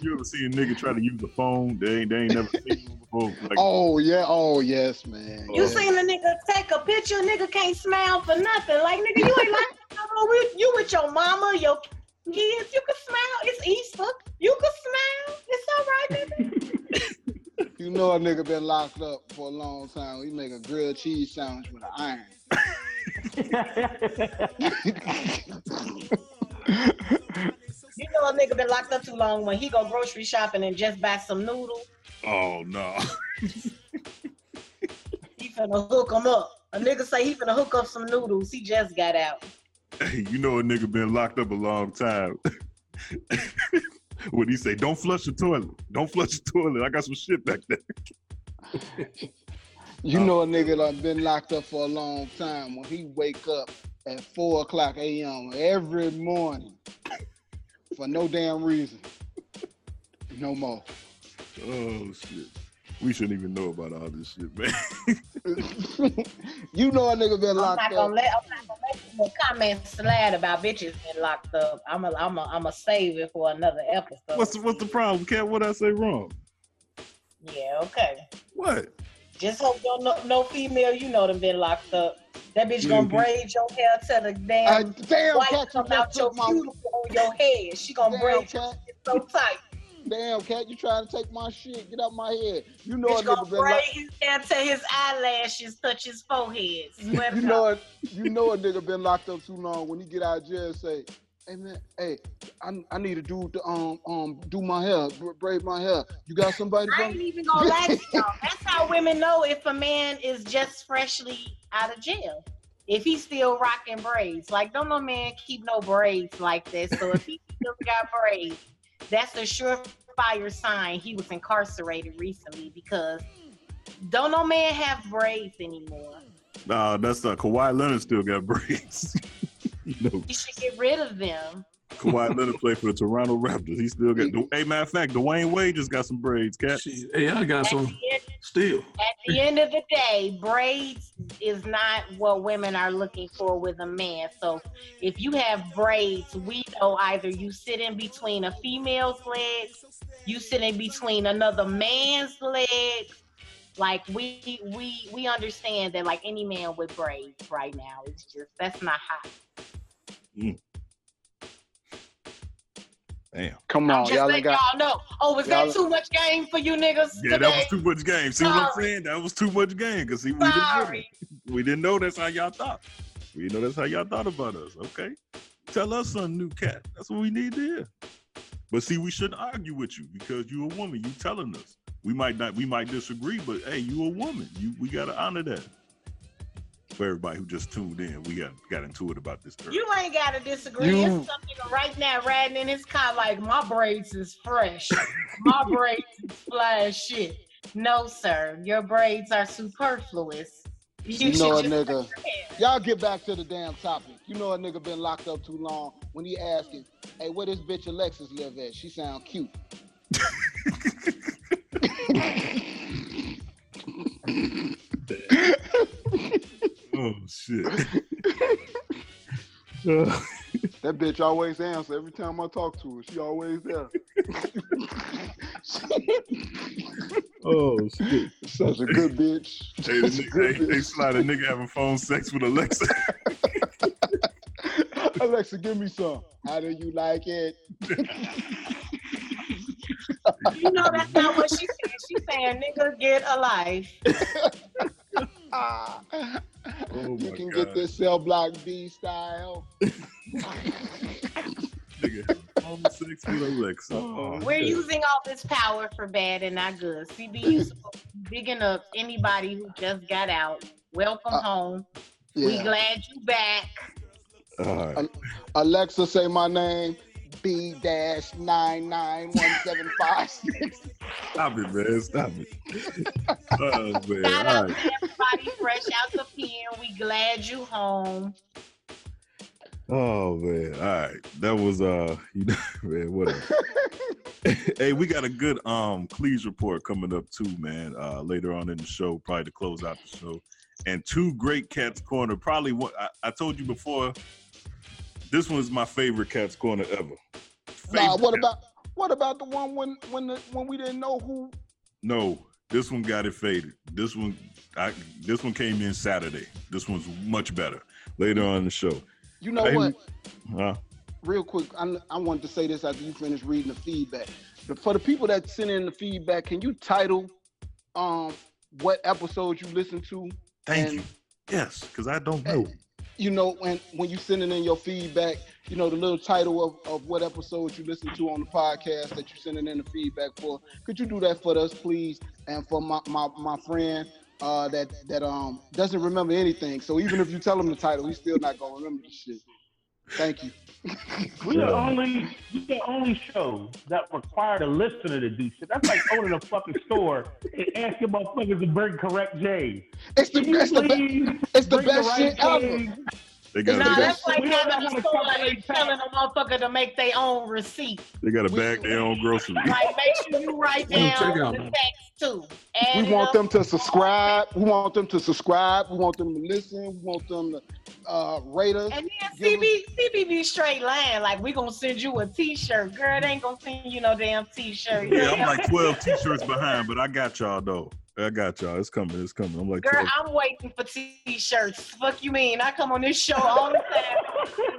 You ever see a nigga try to use a phone? They ain't never seen one before. Like, oh yeah, oh yes, man. You seen a nigga take a picture? Nigga can't smile for nothing. Like nigga, you ain't like you with your mama, your kids. You can smile. It's Easter. You can smile. It's all right, nigga. You know a nigga been locked up for a long time. He make a grilled cheese sandwich with an iron. You know a nigga been locked up too long when he go grocery shopping and just buy some noodles. Oh, no. He finna hook him up. A nigga say he finna hook up some noodles. He just got out. Hey, you know a nigga been locked up a long time. What he say? Don't flush the toilet. Don't flush the toilet. I got some shit back there. You know a nigga that been locked up for a long time when he wake up at 4 o'clock a.m. every morning. For no damn reason. No more. Oh, shit. We shouldn't even know about all this shit, man. You know a nigga been locked up. I'm not gonna let you comment slide about bitches been locked up. I'm a save it for another episode. What's the problem, Kat? What I say wrong? Yeah, okay. What? Just hope no female you know them been locked up. That bitch gonna braid your hair to the damn white come out your beautiful on your head. She gonna braid your shit so tight. Damn, Kat, you trying to take my shit. Get out my head. You know bitch gonna braid his hair till his eyelashes touch his forehead. You know a nigga been locked up too long when he get out of jail say, hey man, hey, I need a dude to do my hair, braid my hair. You got somebody? I ain't even gonna lie to y'all. That's how women know if a man is just freshly out of jail. If he's still rocking braids, like don't no man keep no braids like this. So if he still got braids, that's a surefire sign he was incarcerated recently because don't no man have braids anymore. Nah, that's not. Kawhi Leonard still got braids. No. You should get rid of them. Kawhi Leonard played for the Toronto Raptors. He still got. Hey, matter of fact, Dwayne Wade just got some braids, Kat. Hey, I got some still. At the end of the day, braids is not what women are looking for with a man. So if you have braids, we know either you sit in between a female's legs, you sit in between another man's legs. Like we understand that like any man with braids right now, it's just that's not hot. Mm. Damn! Come on, y'all ain't got. Y'all know. Oh, was that too much game for you niggas? Yeah, today? That was too much game. See what I'm saying? That was too much game because we didn't know that's how y'all thought. We didn't know that's how y'all thought about us. Okay, tell us something new, Kat. That's what we need to hear. But see, we shouldn't argue with you because you're a woman. You telling us. We might disagree, but hey, you a woman. We gotta honor that. For everybody who just tuned in, we got into it about this. Early. You ain't gotta disagree. It's something right now riding in his car like my braids is fresh. My braids is fly as shit. No, sir, your braids are superfluous. You know a nigga. Y'all get back to the damn topic. You know a nigga been locked up too long when he asking, hey, where this bitch Alexa's live at? She sound cute. Oh shit! That bitch always answers every time I talk to her. She always there. Oh shit! Such a good bitch. Hey, they slide a nigga having phone sex with Alexa. Alexa, give me some. How do you like it? You know that's not what she said. She saying, "Nigga, get a life." Oh you can God. Get this cell block B style. Nigga, phone sex with Alexa. Oh, we're using all this power for bad and not good. CB's bigging up anybody who just got out. Welcome home. Yeah. We glad you back. All right. Alexa, say my name. B-99175. Stop it, man. Stop it. Oh, man. Shout out to everybody fresh out the pen. We glad you home. Oh, man. All right. That was, you know, man, whatever. Hey, we got a good Cleese report coming up, too, man, later on in the show, probably to close out the show. and two great Cat's Corner. Probably one, I told you before, this one's my favorite Cat's Corner ever. Nah, what about the one when we didn't know who? No, this one got it faded. This one came in Saturday. This one's much better. Later on in the show. You know what? Huh? Real quick, I wanted to say this after you finish reading the feedback. But for the people that sent in the feedback, can you title what episode you listen to? Thank you. Yes, because I don't know. You know, when you sending in your feedback, you know, the little title of what episode you listen to on the podcast that you're sending in the feedback for. Could you do that for us, please? And for my friend that doesn't remember anything. So even if you tell him the title, he's still not going to remember this shit. Thank you. We're the only show that required a listener to do shit. That's like owning a fucking store and asking motherfuckers to bring correct J's. It's the best shit ever. That's like having a store and telling a motherfucker to make their own receipt. They got to bag their own groceries. Like, make sure you write down the facts too. We want them to subscribe. We want them to subscribe. We want them to listen. We want them to rate us. And then CB be straight lying. Like, we gonna send you a T-shirt, girl. They ain't gonna send you no damn T-shirt. Yeah, I'm like 12 T-shirts behind, but I got y'all though. I got y'all. It's coming. I'm like, girl, 12. I'm waiting for T-shirts. Fuck you mean? I come on this show all the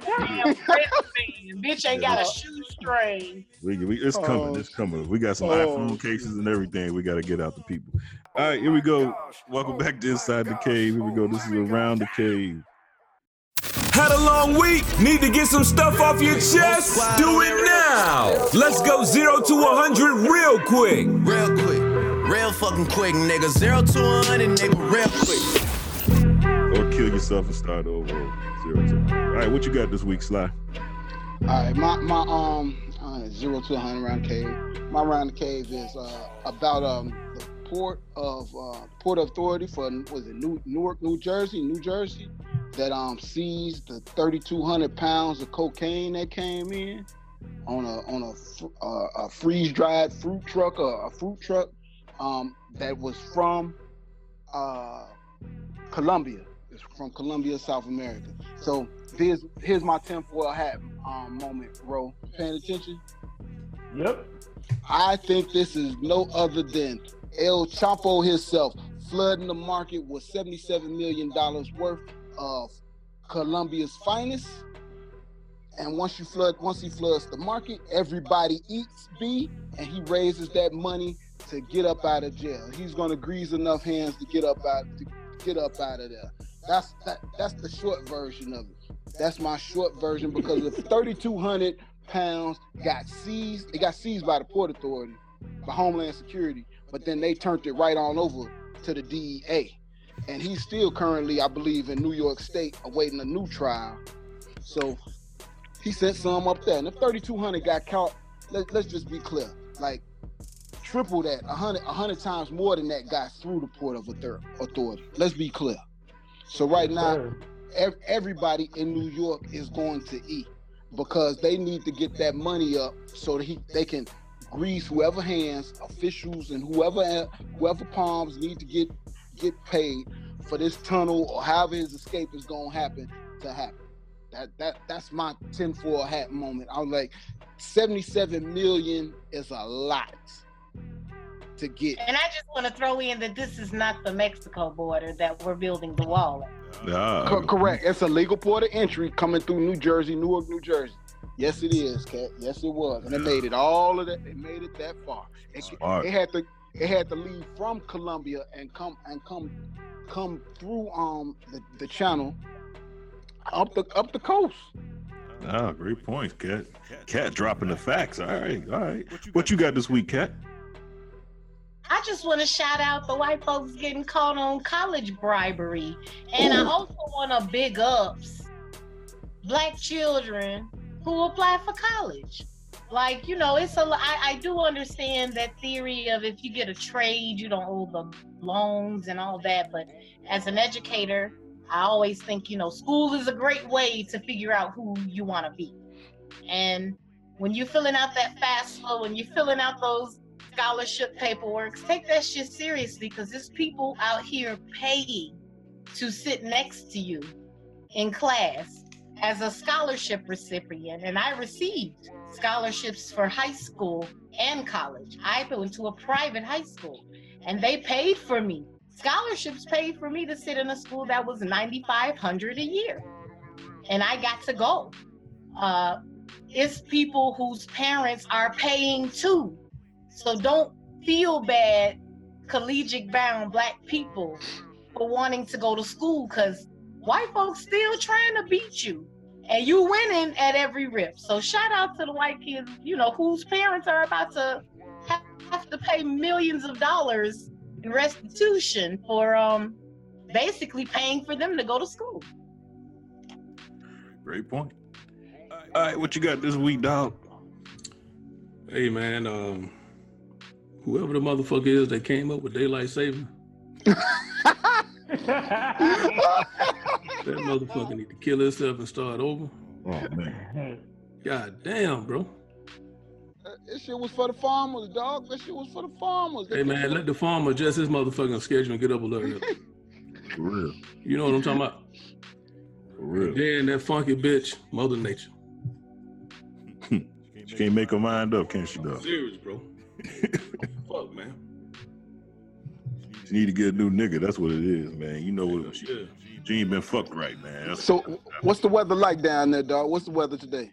time. Damn, bitch ain't got a shoestring. It's coming. We got some iPhone cases and everything. We got to get out to people. All right, here we go. Welcome back to Inside the Cave. Here we go. This is Around the Cave. Had a long week? Need to get some stuff off your chest? Do it now. Let's go 0 to 100 real quick. Real fucking quick, nigga. 0 to 100, nigga, real quick. Or kill yourself and start over. 0 to 100. All right, what you got this week, Sly? All right, my 0 to 100 round cave. My round cave is about the Port Authority for Newark, New Jersey, that seized the 3,200 pounds of cocaine that came in on a freeze-dried fruit truck. That was from Colombia. It's from Colombia, South America. So here's my tinfoil hat moment, bro. Paying attention? Yep. I think this is no other than El Chapo himself flooding the market with $77 million worth of Colombia's finest. And once he floods the market, everybody eats B, and he raises that money to get up out of jail. He's gonna grease enough hands to get up out of there. That's the short version of it. That's my short version, because if 3,200 pounds got seized, it got seized by the Port Authority, by Homeland Security, but then they turned it right on over to the DEA. And he's still currently, I believe, in New York State awaiting a new trial. So he sent some up there. And if 3,200 got caught, let's just be clear, like, triple that, 100 times more than that got through the Port Authority. Let's be clear. So right now, everybody in New York is going to eat, because they need to get that money up so that they can grease whoever hands, officials, and whoever palms need to get paid for this tunnel, or however his escape is going to happen. That's my tinfoil hat moment. I was like, 77 million is a lot to get. And I just want to throw in that this is not the Mexico border that we're building the wall at. No. Correct. It's a legal port of entry coming through Newark, New Jersey. Yes, it is, Kat. Yes, it was. And they made it all of that. They made it that far. It had to leave from Colombia and come through the channel up the coast. Ah, great points, Kat. Kat dropping the facts. All right. What you got this week, Kat? I just want to shout out the white folks getting caught on college bribery. And I also want to big up black children who apply for college. Like, you know, I do understand that theory of if you get a trade, you don't owe the loans and all that. But as an educator, I always think, you know, school is a great way to figure out who you want to be. And when you're filling out that FAFSA, and you're filling out those scholarship paperwork, take that shit seriously, because there's people out here paying to sit next to you in class as a scholarship recipient, and I received scholarships for high school and college. I went to a private high school, and they paid for me. Scholarships paid for me to sit in a school that was $9,500 a year, and I got to go. It's people whose parents are paying too, so don't feel bad, collegiate-bound Black people, for wanting to go to school, because white folks still trying to beat you, and you winning at every rip. So shout out to the white kids, you know, whose parents are about to have to pay millions of dollars in restitution for basically paying for them to go to school. Great point. All right, what you got this week, dog? Hey, man, whoever the motherfucker is that came up with daylight saving, that motherfucker need to kill himself and start over. Oh, man. God damn, bro. That shit was for the farmers, dog. That shit was for the farmers. Hey, man, let the farmer adjust his motherfucking schedule and get up a little early. For real. You know what I'm talking about? For real. And then that funky bitch, Mother Nature. She can't make her mind up, can she, dog? I'm serious, bro. Fuck, man. She need to get a new nigga. That's what it is, man. You know what? She ain't been fucked right, man. That's so, what's the weather like down there, dog? What's the weather today?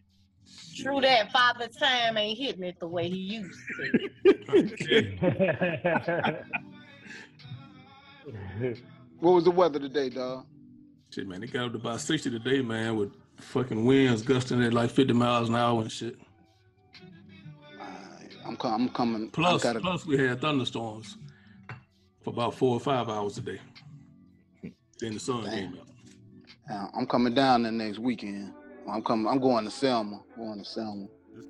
True that. Father Time ain't hitting it the way he used to. What was the weather today, dog? Shit, man, it got up to about 60 today, man, with fucking winds gusting at like 50 miles an hour and shit. I'm coming. Plus, we had thunderstorms for about 4 or 5 hours a day. Then the sun came up. I'm coming down the next weekend. I'm going to Selma.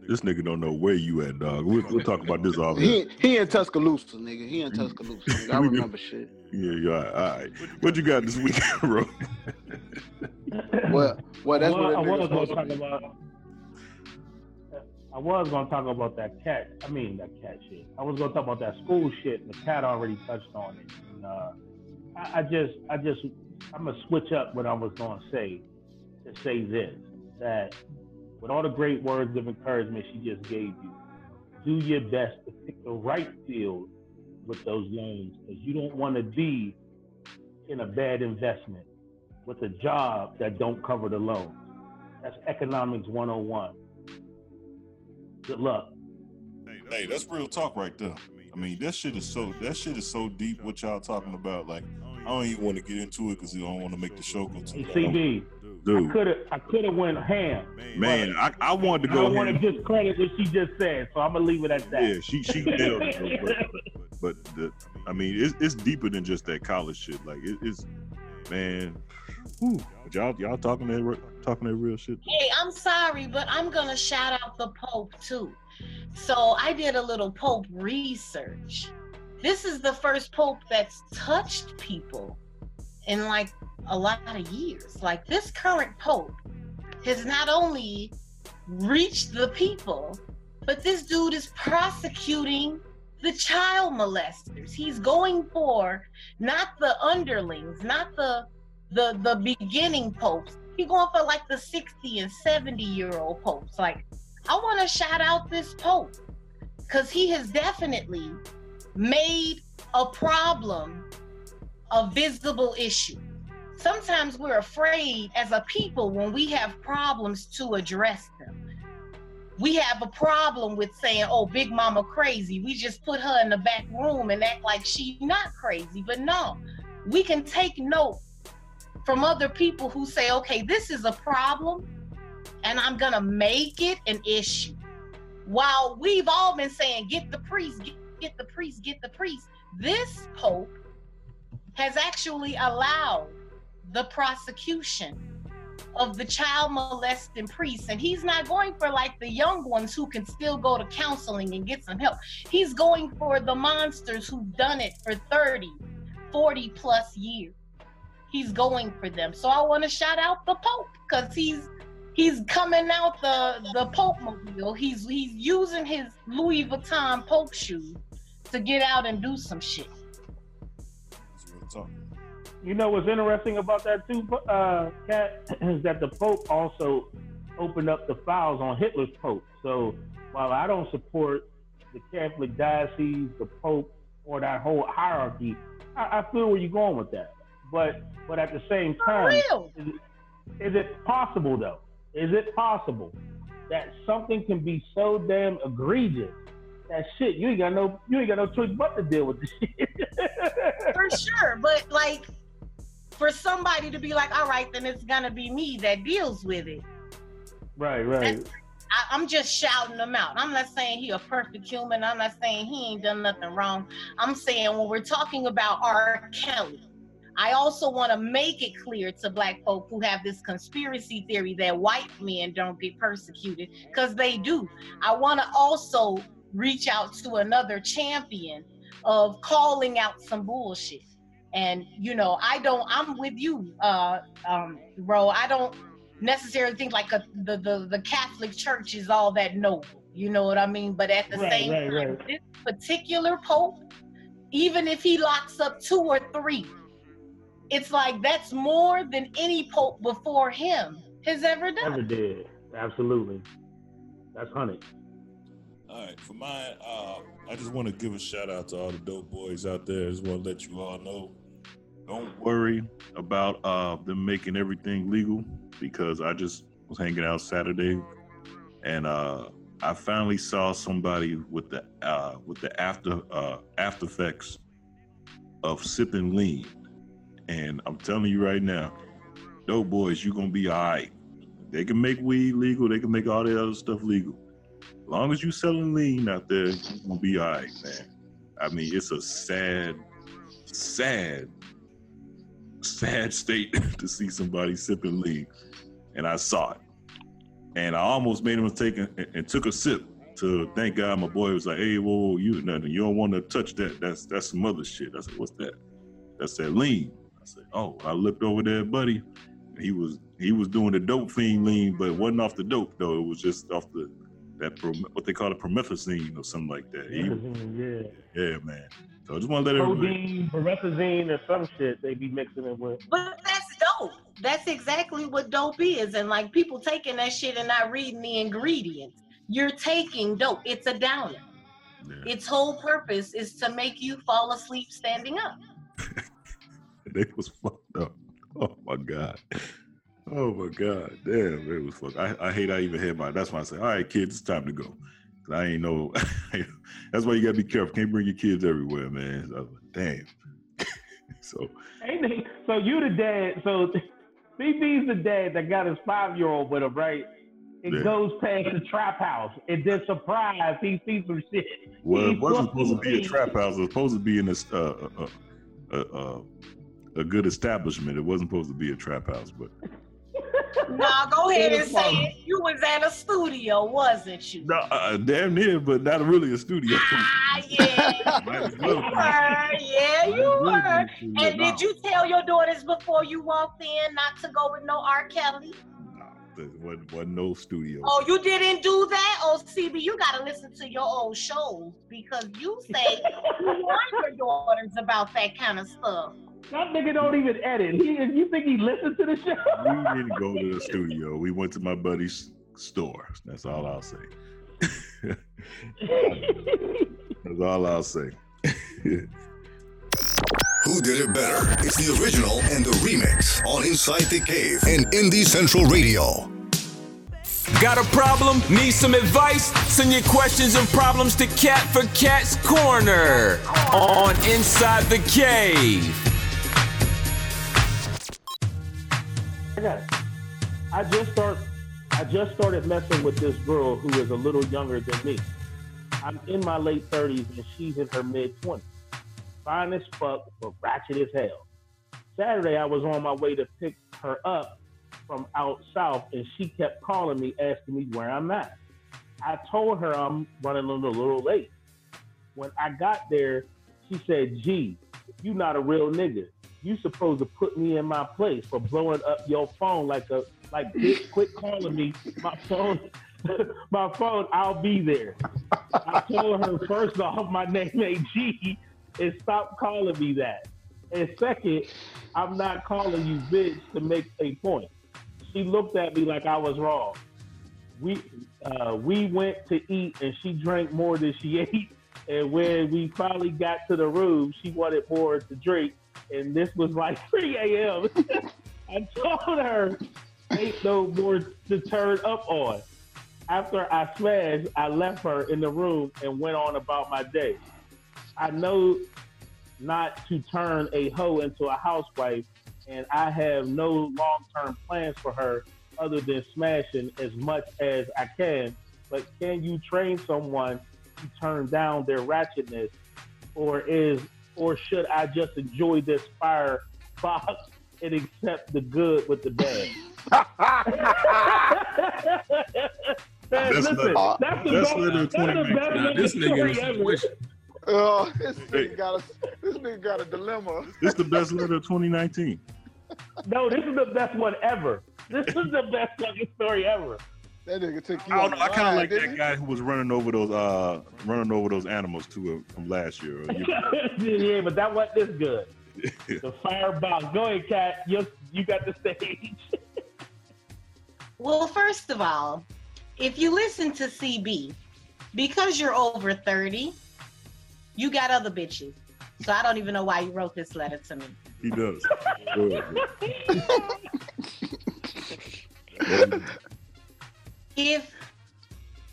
This nigga don't know where you at, dog. We'll talk about this all day. He in Tuscaloosa, nigga. I remember shit. Yeah, all right. What you got this weekend, bro? Well, that's what I was going to talk about. I was going to talk about that cat shit. I was going to talk about that school shit, but Kat already touched on it. And I'm going to switch up what I was going to say. To say this, that with all the great words of encouragement she just gave you, do your best to pick the right field with those loans, because you don't want to be in a bad investment with a job that don't cover the loans. That's economics 101. Good luck. Hey, that's real talk right there. I mean, that shit is so deep what y'all talking about. Like, I don't even want to get into it because you don't want to make the show go too long. CB, dude. I could have went ham. Man, I wanted to go. I don't want to discredit what she just said, so I'm gonna leave it at that. Yeah, she nailed it. But it's deeper than just that college shit. Like it's, man. Whew. Y'all talking that real shit. Hey, I'm sorry, but I'm gonna shout out the Pope too. So I did a little Pope research. This is the first Pope that's touched people in like a lot of years. Like, this current Pope has not only reached the people, but this dude is prosecuting the child molesters. He's going for not the underlings, not the beginning popes. He's going for like the 60 and 70-year-old popes. Like, I want to shout out this Pope, because he has definitely made a problem a visible issue. Sometimes we're afraid as a people when we have problems to address them. We have a problem with saying, oh, Big Mama crazy. We just put her in the back room and act like she not crazy. But no, we can take note from other people who say, okay, this is a problem and I'm gonna make it an issue. While we've all been saying, get the priest, this Pope has actually allowed the prosecution of the child molesting priests. And he's not going for like the young ones who can still go to counseling and get some help. He's going for the monsters who've done it for 30, 40 plus years. He's going for them. So I want to shout out the Pope, because he's coming out the Pope-mobile. He's using his Louis Vuitton Pope shoes to get out and do some shit. That's real talk. You know what's interesting about that too, Kat, is that the Pope also opened up the files on Hitler's Pope. So while I don't support the Catholic diocese, the Pope, or that whole hierarchy, I feel where you're going with that. But at the same time, is it possible though? Is it possible that something can be so damn egregious that shit you ain't got no choice but to deal with this shit? For sure, but like for somebody to be like, all right, then it's gonna be me that deals with it. Right. That's, I'm just shouting him out. I'm not saying he a perfect human. I'm not saying he ain't done nothing wrong. I'm saying when we're talking about R. Kelly, I also want to make it clear to black folk who have this conspiracy theory that white men don't get persecuted, because they do. I want to also reach out to another champion of calling out some bullshit. And, you know, I'm with you, Ro. I don't necessarily think like the Catholic Church is all that noble, you know what I mean? But at the same time, this particular Pope, even if he locks up 2 or 3, it's like that's more than any Pope before him has ever done. Never did. Absolutely. That's 100. All right, for mine, I just want to give a shout out to all the dope boys out there. I just want to let you all know, don't worry about them making everything legal, because I just was hanging out Saturday and I finally saw somebody with the after effects of sipping lean. And I'm telling you right now, dope boys, you're going to be all right. They can make weed legal. They can make all the other stuff legal. As long as you selling lean out there, you're going to be all right, man. I mean, it's a sad, sad, sad state to see somebody sipping lean. And I saw it. And I almost made a mistake and took a sip to thank God. My boy was like, hey, whoa, you nothing. You don't want to touch that. That's some other shit. I said, what's that? That's that lean. I said, oh, I looked over there, buddy. He was doing the dope fiend lean, but it wasn't off the dope though. It was just off what they call the promethazine or something like that. Yeah, man. So I just want to let everybody. Promethazine or some shit they be mixing it with. But that's dope. That's exactly what dope is. And like people taking that shit and not reading the ingredients. You're taking dope. It's a downer. Yeah. Its whole purpose is to make you fall asleep standing up. They was fucked up. Oh my god, damn, it was fucked. I hate I even had my. That's why I say, all right, kids, it's time to go. I ain't know. That's why you gotta be careful. Can't bring your kids everywhere, man. So I was like, damn. So you the dad. So CB's the dad that got his 5-year-old with him, right? It goes past the trap house, and then surprise, he sees some shit. Well, it wasn't supposed to be a trap house. It was supposed to be in this a good establishment. It wasn't supposed to be a trap house, but. Nah, go ahead and say it. You was at a studio, wasn't you? No, damn near, but not really a studio. Ah, yeah. You were. And did you tell your daughters before you walked in not to go with no R. Kelly? There wasn't no studio. Oh, you didn't do that? Oh, CB, you got to listen to your old shows because you say you warn your daughters about that kind of stuff. That nigga don't even edit. You think he listened to the show? We didn't go to the studio. We went to my buddy's store. That's all I'll say. That's all I'll say. Who did it better? It's the original and the remix on Inside the Cave and Indy Central Radio. Got a problem? Need some advice? Send your questions and problems to Cat for Cat's Corner on Inside the Cave. I just started messing with this girl who is a little younger than me. I'm in my late 30s and she's in her mid-20s. Fine as fuck, but ratchet as hell. Saturday, I was on my way to pick her up from out south, and she kept calling me, asking me where I'm at. I told her I'm running a little late. When I got there, she said, "Gee, you not a real nigga. You supposed to put me in my place for blowing up your phone like bitch. Quit calling me. My phone. I'll be there." I told her, first off, my name ain't G. And stop calling me that. And second, I'm not calling you bitch to make a point. She looked at me like I was wrong. We went to eat and she drank more than she ate. And when we finally got to the room, she wanted more to drink. And this was like 3 a.m. I told her, ain't no more to turn up on. After I smashed, I left her in the room and went on about my day. I know not to turn a hoe into a housewife, and I have no long-term plans for her other than smashing as much as I can. But can you train someone to turn down their ratchetness, or should I just enjoy this firebox and accept the good with the bad? Man, listen, that's the best story ever. Oh, this nigga got a dilemma. This is the best letter of 2019. No, this is the best one ever. This is the best fucking story ever. That nigga took you. I don't know. I kind of like that guy who was running over those animals too from last year. Yeah, but that wasn't this good. The firebox. Go ahead, Kat. You got the stage. Well, first of all, if you listen to CB, because you're over 30, you got other bitches. So I don't even know why you wrote this letter to me. He does.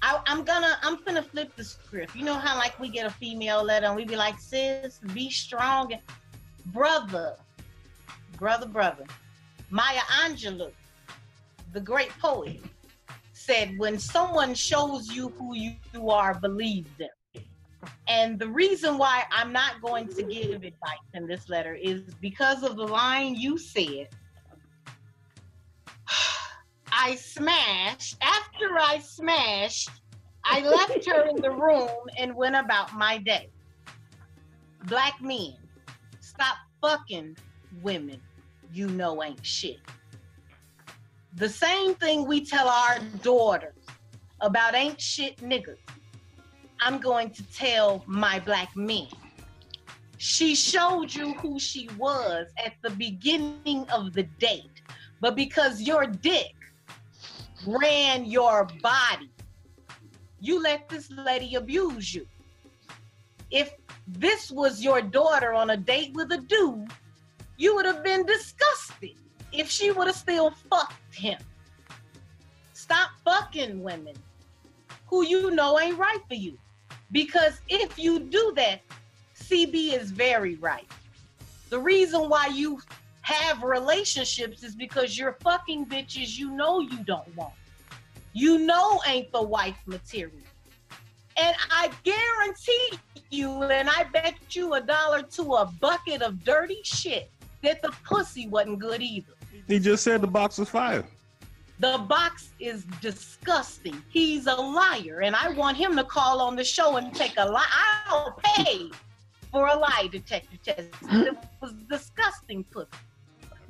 I'm gonna flip the script. You know how like we get a female letter and we be like, sis, be strong. Brother. Maya Angelou, the great poet, said, when someone shows you who you are, believe them. And the reason why I'm not going to give advice in this letter is because of the line you said. After I smashed, I left her in the room and went about my day. Black men, stop fucking women you know ain't shit. The same thing we tell our daughters about ain't shit niggas, I'm going to tell my black men. She showed you who she was at the beginning of the date, but because your dick ran your body, you let this lady abuse you. If this was your daughter on a date with a dude, you would have been disgusted if she would have still fucked him. Stop fucking women who you know ain't right for you. Because if you do that, CB is very right. The reason why you have relationships is because you're fucking bitches you know you don't want. You know ain't the wife material. And I guarantee you, and I bet you $1 to a bucket of dirty shit, that the pussy wasn't good either. He just said the box was fire. The box is disgusting. He's a liar, and I want him to call on the show and take a lie. I'll pay for a lie detector test. It was disgusting pussy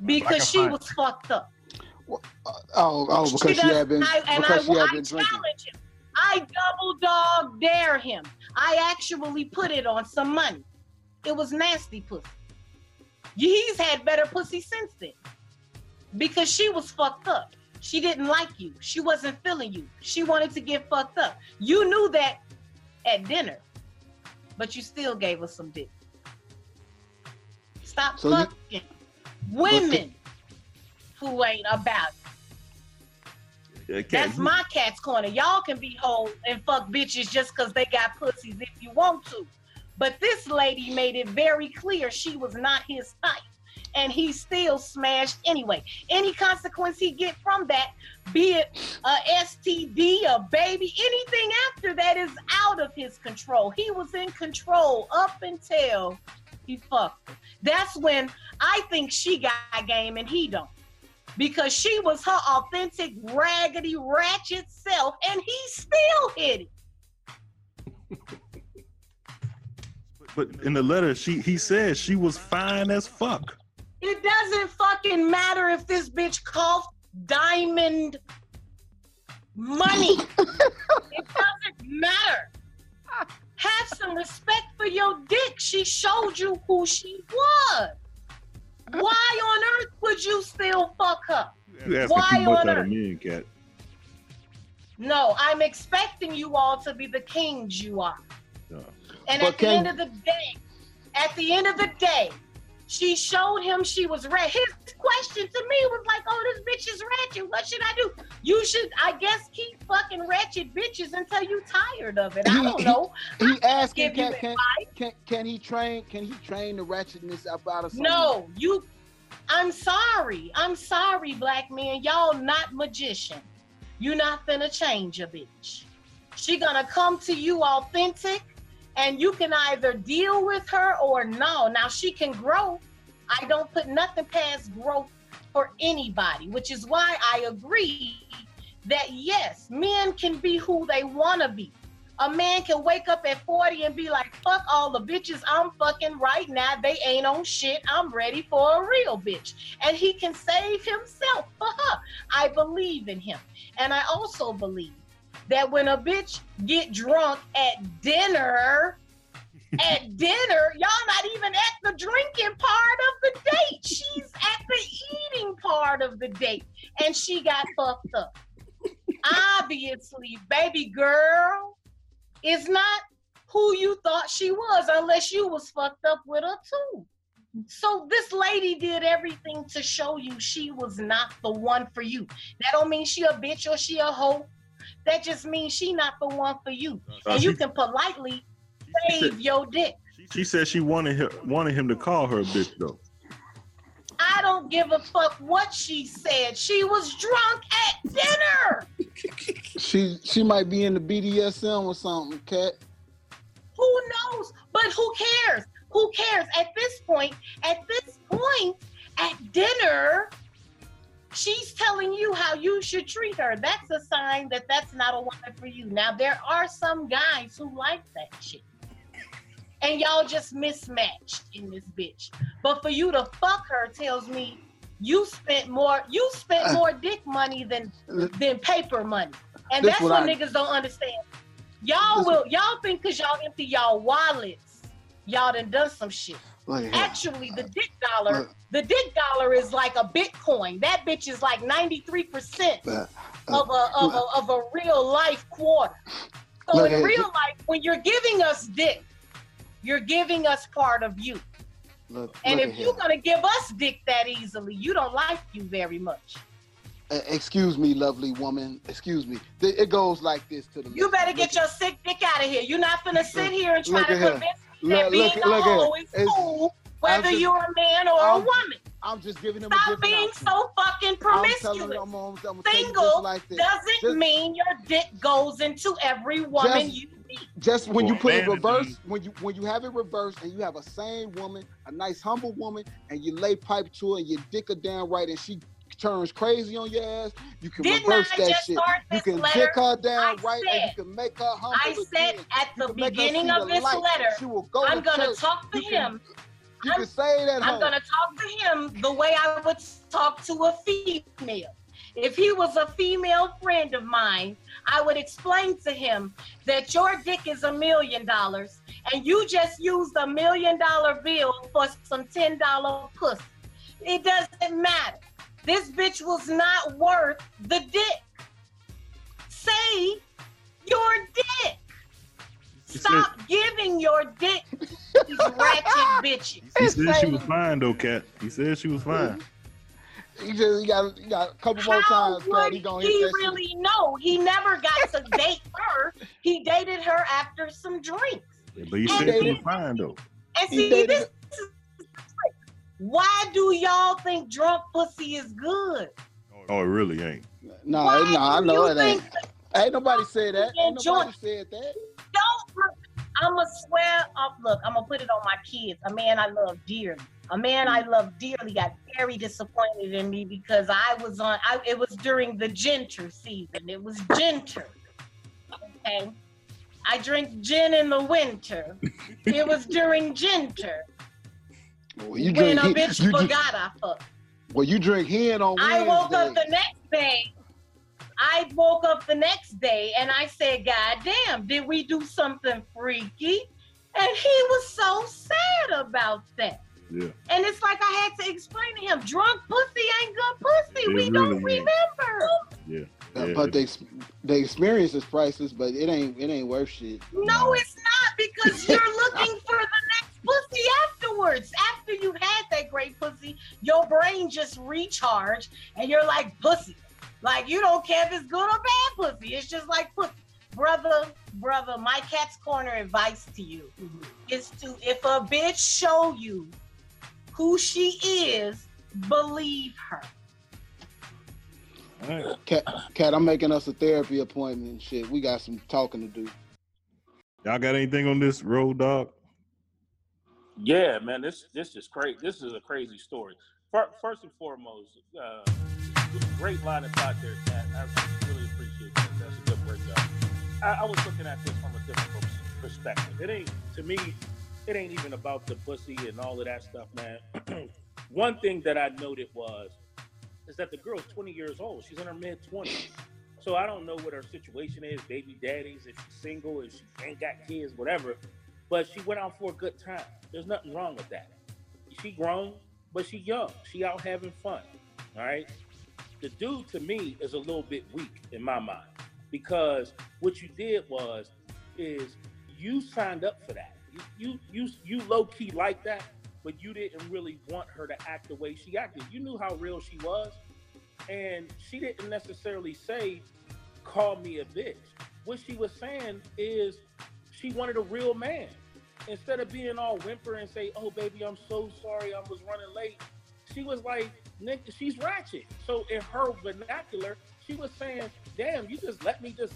because she was fucked up. Well, because she had been drinking. I challenge him. I double dog dare him. I actually put it on some money. It was nasty pussy. He's had better pussy since then because she was fucked up. She didn't like you. She wasn't feeling you. She wanted to get fucked up. You knew that at dinner, but you still gave her some dick. Stop fucking women who ain't about it. That's my Cat's Corner. Y'all can be whole and fuck bitches just because they got pussies if you want to. But this lady made it very clear she was not his type. And he still smashed anyway. Any consequence he get from that, be it a STD, a baby, anything after that is out of his control. He was in control up until he fucked her. That's when I think she got game and he don't. Because she was her authentic, raggedy, ratchet self and he still hit it. But in the letter, he said she was fine as fuck. It doesn't fucking matter if this bitch coughed diamond money. It doesn't matter. Have some respect for your dick. She showed you who she was. Why on earth would you still fuck her? Why on earth? Mean, Kat. No, I'm expecting you all to be the kings you are. No. And but at the end of the day, she showed him she was ratchet. His question to me was like, oh, this bitch is ratchet. What should I do? You should, I guess, keep fucking ratchet bitches until you tired of it. I don't know. He asked him, can he train the ratchetness up out of something? No, you, I'm sorry, black men. Y'all not magicians. You're not finna change a bitch. She gonna come to you authentic, and you can either deal with her or no. Now she can grow. I don't put nothing past growth for anybody, which is why I agree that yes, men can be who they wanna be. A man can wake up at 40 and be like, fuck all the bitches I'm fucking right now. They ain't on shit. I'm ready for a real bitch. And he can save himself for her. I believe in him. And I also believe that when a bitch get drunk at dinner, y'all not even at the drinking part of the date. She's at the eating part of the date. And she got fucked up. Obviously, baby girl is not who you thought she was, unless you was fucked up with her too. So this lady did everything to show you she was not the one for you. That don't mean she a bitch or she a hoe. That just means she not the one for you. And you can politely save your dick. She said she wanted him to call her a bitch though. I don't give a fuck what she said. She was drunk at dinner. She might be in the BDSM or something, Kat. Who knows? But who cares? Who cares? At this point, at dinner, she's telling you how you should treat her. That's a sign that that's not a woman for you. Now, there are some guys who like that shit. And y'all just mismatched in this bitch. But for you to fuck her tells me you spent more dick money than paper money. And that's what niggas don't understand. Y'all think because y'all empty y'all wallets, y'all done some shit. Like, actually, the dick dollar is like a Bitcoin. That bitch is like 93% of a real life quarter. So in real life, when you're giving us dick, you're giving us part of you. Look, if you're going to give us dick that easily, you don't like you very much. Excuse me, lovely woman. Excuse me. It goes like this to the... You better get your sick dick out of here. You're not going to sit here and try to convince me that being a hoe is cool, whether you're a man or a woman. I'm just giving him a different option. Stop being so fucking promiscuous. Single doesn't mean your dick goes into every woman you... Just when you put it reverse, when you have it reversed and you have a sane woman, a nice humble woman, and you lay pipe to her and you dick her down right and she turns crazy on your ass, you can reverse that shit. You can dick her down right and you can make her humble. I said at the beginning of this letter, I'm gonna talk to him. You can say that. I'm gonna talk to him the way I would talk to a female. If he was a female friend of mine, I would explain to him that your dick is $1 million and you just used $1 million bill for some $10 pussy. It doesn't matter. This bitch was not worth the dick. Say your dick. Stop giving your dick to these ratchet bitches. He said she was fine though, Kat. He said she was fine. He got a couple more times. He really know. He never got to date her. He dated her after some drinks. Yeah, but he was fine though. And see, this is why do y'all think drunk pussy is good? Oh, it really ain't. No, I know it ain't. Ain't nobody said that. Ain't nobody said that. Don't. I'ma swear. Look, I'm gonna put it on my kids. A man I love dearly. A man I love dearly got very disappointed in me because it was during the ginger season. It was ginger, okay? I drink gin in the winter. It was during ginger. Well, I fucked. Well, you drink hen on Wednesday. I woke up the next day and I said, God damn, did we do something freaky? And he was so sad about that. Yeah. And it's like I had to explain to him, drunk pussy ain't good pussy. We don't remember. Yeah. But the experience is priceless, but it ain't worth shit. No, it's not, because you're looking for the next pussy afterwards. After you had that great pussy, your brain just recharged and you're like pussy. Like, you don't care if it's good or bad pussy. It's just like pussy. Brother, my Cat's Corner advice to you is to, if a bitch show you who she is, believe her. All right. Cat, I'm making us a therapy appointment and shit. We got some talking to do. Y'all got anything on this, Road Dog? Yeah, man, this is crazy. This is a crazy story. First and foremost, great line of thought there, Cat. I really appreciate that. That's a good breakdown. I was looking at this from a different perspective. It ain't even about the pussy and all of that stuff, man. One thing that I noted is that the girl's 20 years old. She's in her mid-20s. So I don't know what her situation is, baby daddies, if she's single, if she ain't got kids, whatever. But she went out for a good time. There's nothing wrong with that. She grown, but she young. She out having fun, all right? The dude, to me, is a little bit weak in my mind, because what you did is you signed up for that. You low-key like that, but you didn't really want her to act the way she acted. You knew how real she was, and she didn't necessarily say, call me a bitch. What she was saying is she wanted a real man. Instead of being all whimper and say, oh, baby, I'm so sorry, I was running late, she was like, Nick, she's ratchet. So in her vernacular, she was saying, damn, you just let me just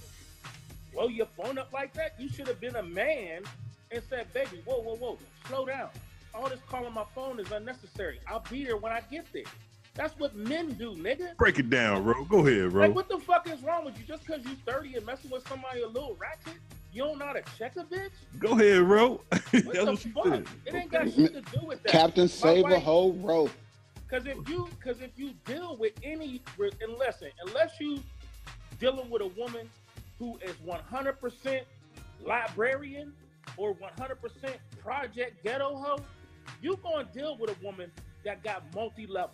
blow your phone up like that? You should have been a man and said, baby, whoa, slow down. All this calling my phone is unnecessary. I'll be there when I get there. That's what men do, nigga. Break it down, bro. Go ahead, bro. Like, what the fuck is wrong with you? Just because you 30 and messing with somebody a little ratchet, you don't know how to check a bitch? Go ahead, bro. What the fuck? It ain't got shit to do with that. Captain, save a whole rope. Because if you deal with any, and listen, unless you dealing with a woman who is 100% librarian or 100% project ghetto hoe, you gonna deal with a woman that got multi-level.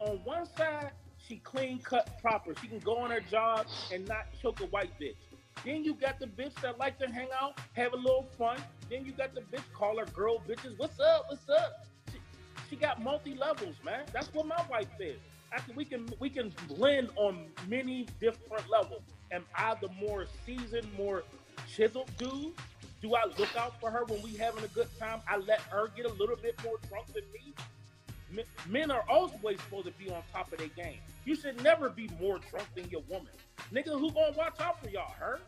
On one side, she clean cut proper. She can go on her job and not choke a white bitch. Then you got the bitch that like to hang out, have a little fun. Then you got the bitch, call her girl bitches. What's up? She got multi-levels, man. That's what my wife says. We can blend on many different levels. Am I the more seasoned, more chiseled dude? Do I look out for her when we having a good time? I let her get a little bit more drunk than me. Men are always supposed to be on top of their game. You should never be more drunk than your woman. Nigga, who gonna watch out for y'all? Her?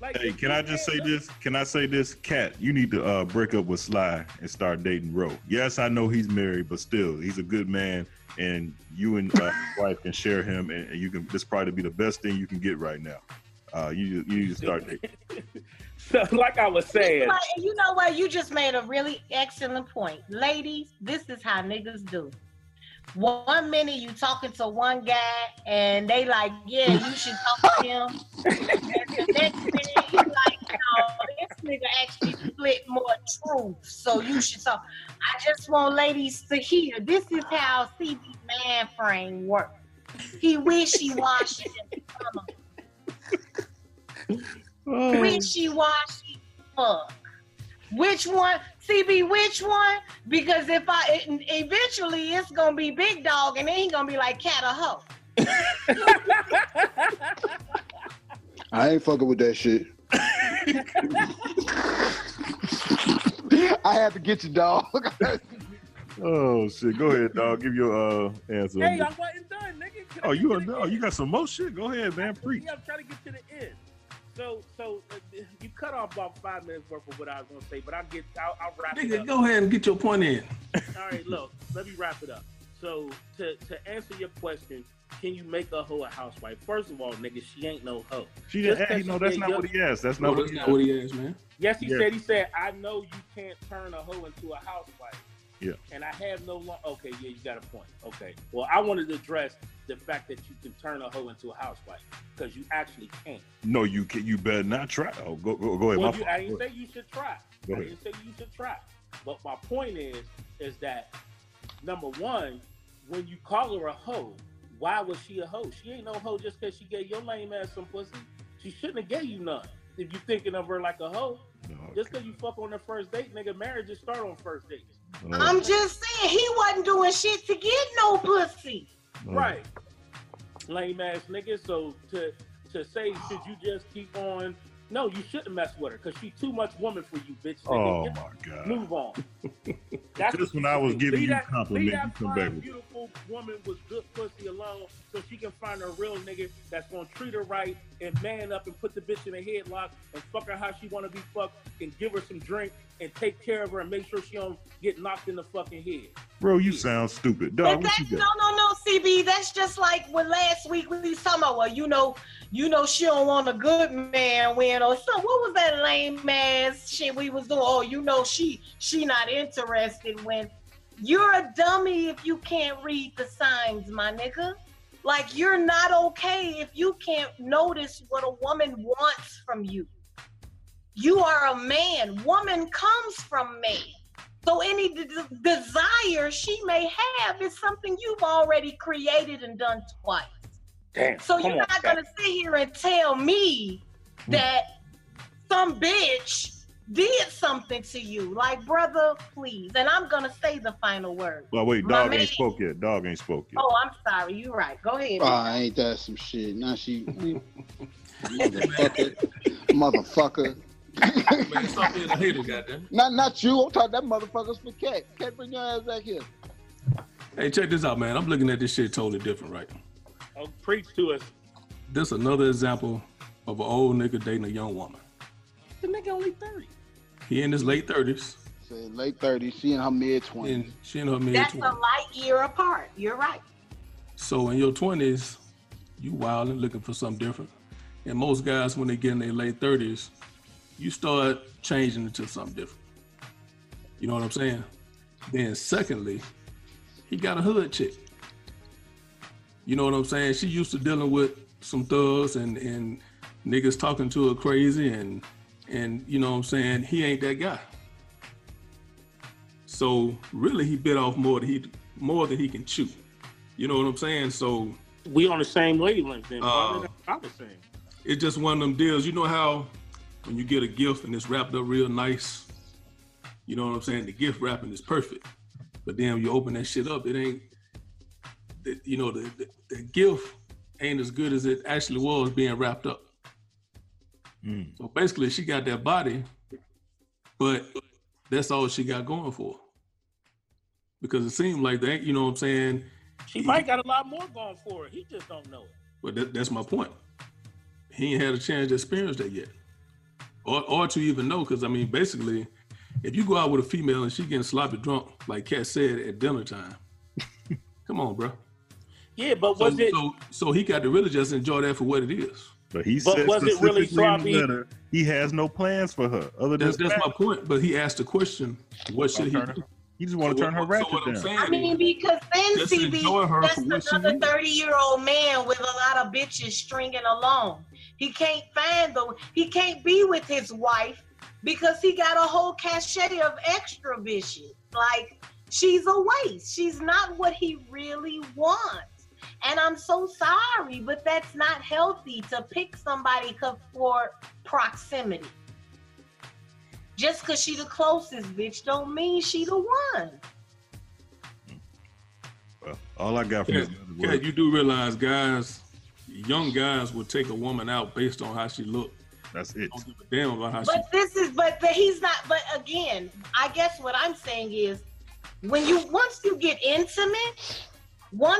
Like, hey, can I just say this? Can I say this? Kat, you need to break up with Sly and start dating Ro. Yes, I know he's married, but still, he's a good man, and you and his wife can share him, and you can. This probably be the best thing you can get right now. You need to start dating. So, like I was saying, you know what? You just made a really excellent point, ladies. This is how niggas do. One minute you talking to one guy and they like, yeah, you should talk to him. And the next minute you like, no, this nigga actually split more truth, so you should talk. I just want ladies to hear, this is how CB man frame works. He wishy-washy in the summer. Wishy-washy fuck. Which one? CB, which one? Because if eventually it's going to be Big Dog, and then he's going to be like, Cat or hoe. I ain't fucking with that shit. I had to get you, dog. Oh, shit. Go ahead, dog. Give your answer. Hey, I wasn't done, nigga. You got some more shit? Go ahead, man. Preach. I'm trying to get to the end. So you cut off about 5 minutes worth of what I was gonna say, but I'll wrap it up. Go ahead and get your point in. All right, look, let me wrap it up. So to answer your question, can you make a hoe a housewife? First of all, nigga, she ain't no hoe. She didn't ask. No, that's not what he asked. That's not what he asked, man. Yes, he said, I know you can't turn a hoe into a housewife. Yeah. And I have no long. Okay, yeah, you got a point. Okay. Well, I wanted to address the fact that you can turn a hoe into a housewife, because you actually can't. No, you can't. You better not try. Oh, go ahead. Well, I didn't say you should try. But my point is that, number one, when you call her a hoe, why was she a hoe? She ain't no hoe just because she gave your lame ass some pussy. She shouldn't have gave you none if you thinking of her like a hoe. Okay. Just because you fuck on the first date, nigga, marriages start on first date. I'm just saying, he wasn't doing shit to get no pussy. Right. Lame ass nigga. So to say, should you just keep on? No, you shouldn't mess with her because she's too much woman for you, bitch. Oh, nigga. My God. Move on. That's just when I was giving you compliments. That come back with beautiful woman with good pussy alone so she can find a real nigga that's going to treat her right and man up and put the bitch in a headlock and fuck her how she want to be fucked and give her some drink and take care of her and make sure she don't get knocked in the fucking head. Bro, you sound stupid. Dog, what you got? No, CB. That's just like when last week we was talking about, well, you know she don't want a good man when, or so, what was that lame ass shit we was doing? Oh, you know she not interested when. You're a dummy if you can't read the signs, my nigga. Like, you're not okay if you can't notice what a woman wants from you. You are a man. Woman comes from man. So any desire she may have is something you've already created and done twice. Damn, so you're not going to sit here and tell me that some bitch did something to you. Like, brother, please. And I'm going to say the final word. Well, wait, dog ain't spoke yet. Oh, I'm sorry. You're right. Go ahead. Ain't that some shit. Now she... Motherfucker. Man, stop being a hater, goddamn. Not you. I'm talking that motherfucker's for Kat. Kat, bring your ass back here. Hey, check this out, man. I'm looking at this shit totally different, right? Oh, preach to us. This another example of an old nigga dating a young woman. The nigga only 30. He in his late 30s. Late 30s. She in her mid 20s. That's a light year apart. You're right. So in your 20s, you wilding, looking for something different. And most guys, when they get in their late 30s, you start changing into something different. You know what I'm saying? Then secondly, he got a hood chick. You know what I'm saying? She used to dealing with some thugs and niggas talking to her crazy and you know what I'm saying? He ain't that guy. So really he bit off more than he can chew. You know what I'm saying? So we on the same wavelength then. I was saying. It's just one of them deals. You know how when you get a gift and it's wrapped up real nice, you know what I'm saying? The gift wrapping is perfect. But then when you open that shit up, it ain't, you know, the gift ain't as good as it actually was being wrapped up. Mm. So basically she got that body, but that's all she got going for. Because it seemed like that, you know what I'm saying? She might got a lot more going for her. He just don't know it. But that's my point. He ain't had a chance to experience that yet. Or to even know, because I mean, basically, if you go out with a female and she getting sloppy drunk, like Kat said, at dinner time, come on, bro. Yeah, but was it? So he got to really just enjoy that for what it is. But he said specifically in the letter, he has no plans for her. Other than that's my point. But he asked the question, what should he do? He just want to turn her ratchet down. I mean, because then CB, that's another 30-year-old man with a lot of bitches stringing along. He can't be with his wife because he got a whole cachet of extra bitches. Like, she's a waste. She's not what he really wants. And I'm so sorry, but that's not healthy to pick somebody for proximity. Just because she the closest bitch don't mean she the one. Well, all I got from this word. You do realize, guys, young guys will take a woman out based on how she look. That's it. Don't give a damn about how but again, I guess what I'm saying is, once you get intimate, we're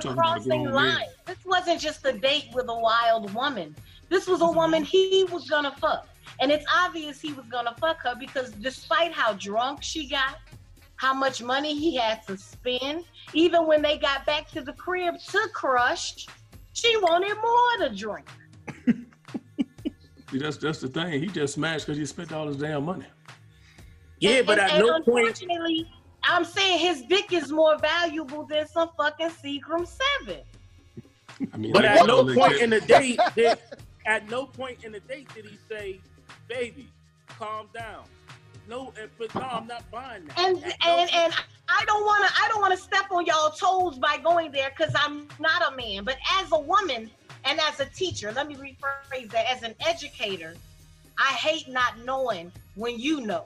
crossing lines. This wasn't just a date with a wild woman. This was a woman he was gonna fuck. And it's obvious he was gonna fuck her because despite how drunk she got, how much money he had to spend. Even when they got back to the crib to crush, she wanted more to drink. See, that's the thing. He just smashed because he spent all his damn money. Yeah, but at no point. Unfortunately, I'm saying his dick is more valuable than some fucking Seagram 7. I mean, but at no point in the date did he say, "Baby, calm down. No, but no, I'm not buying that. And I don't wanna step on y'all toes by going there because I'm not a man. But as a woman and as a teacher, let me rephrase that, as an educator, I hate not knowing when you know.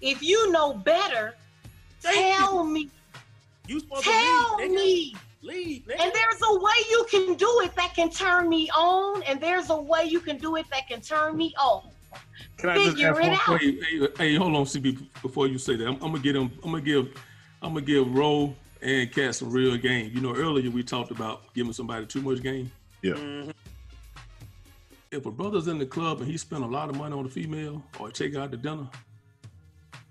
If you know better, tell me. You supposed to lead, me. Lead, man. And there's a way you can do it that can turn me on, and there's a way you can do it that can turn me off. Can I just ask one for you? Hey, hold on, CB. Before you say that, I'm gonna give Ro and Kat some real game. You know, earlier we talked about giving somebody too much game. Yeah. Mm-hmm. If a brother's in the club and he spent a lot of money on a female or take her out to dinner,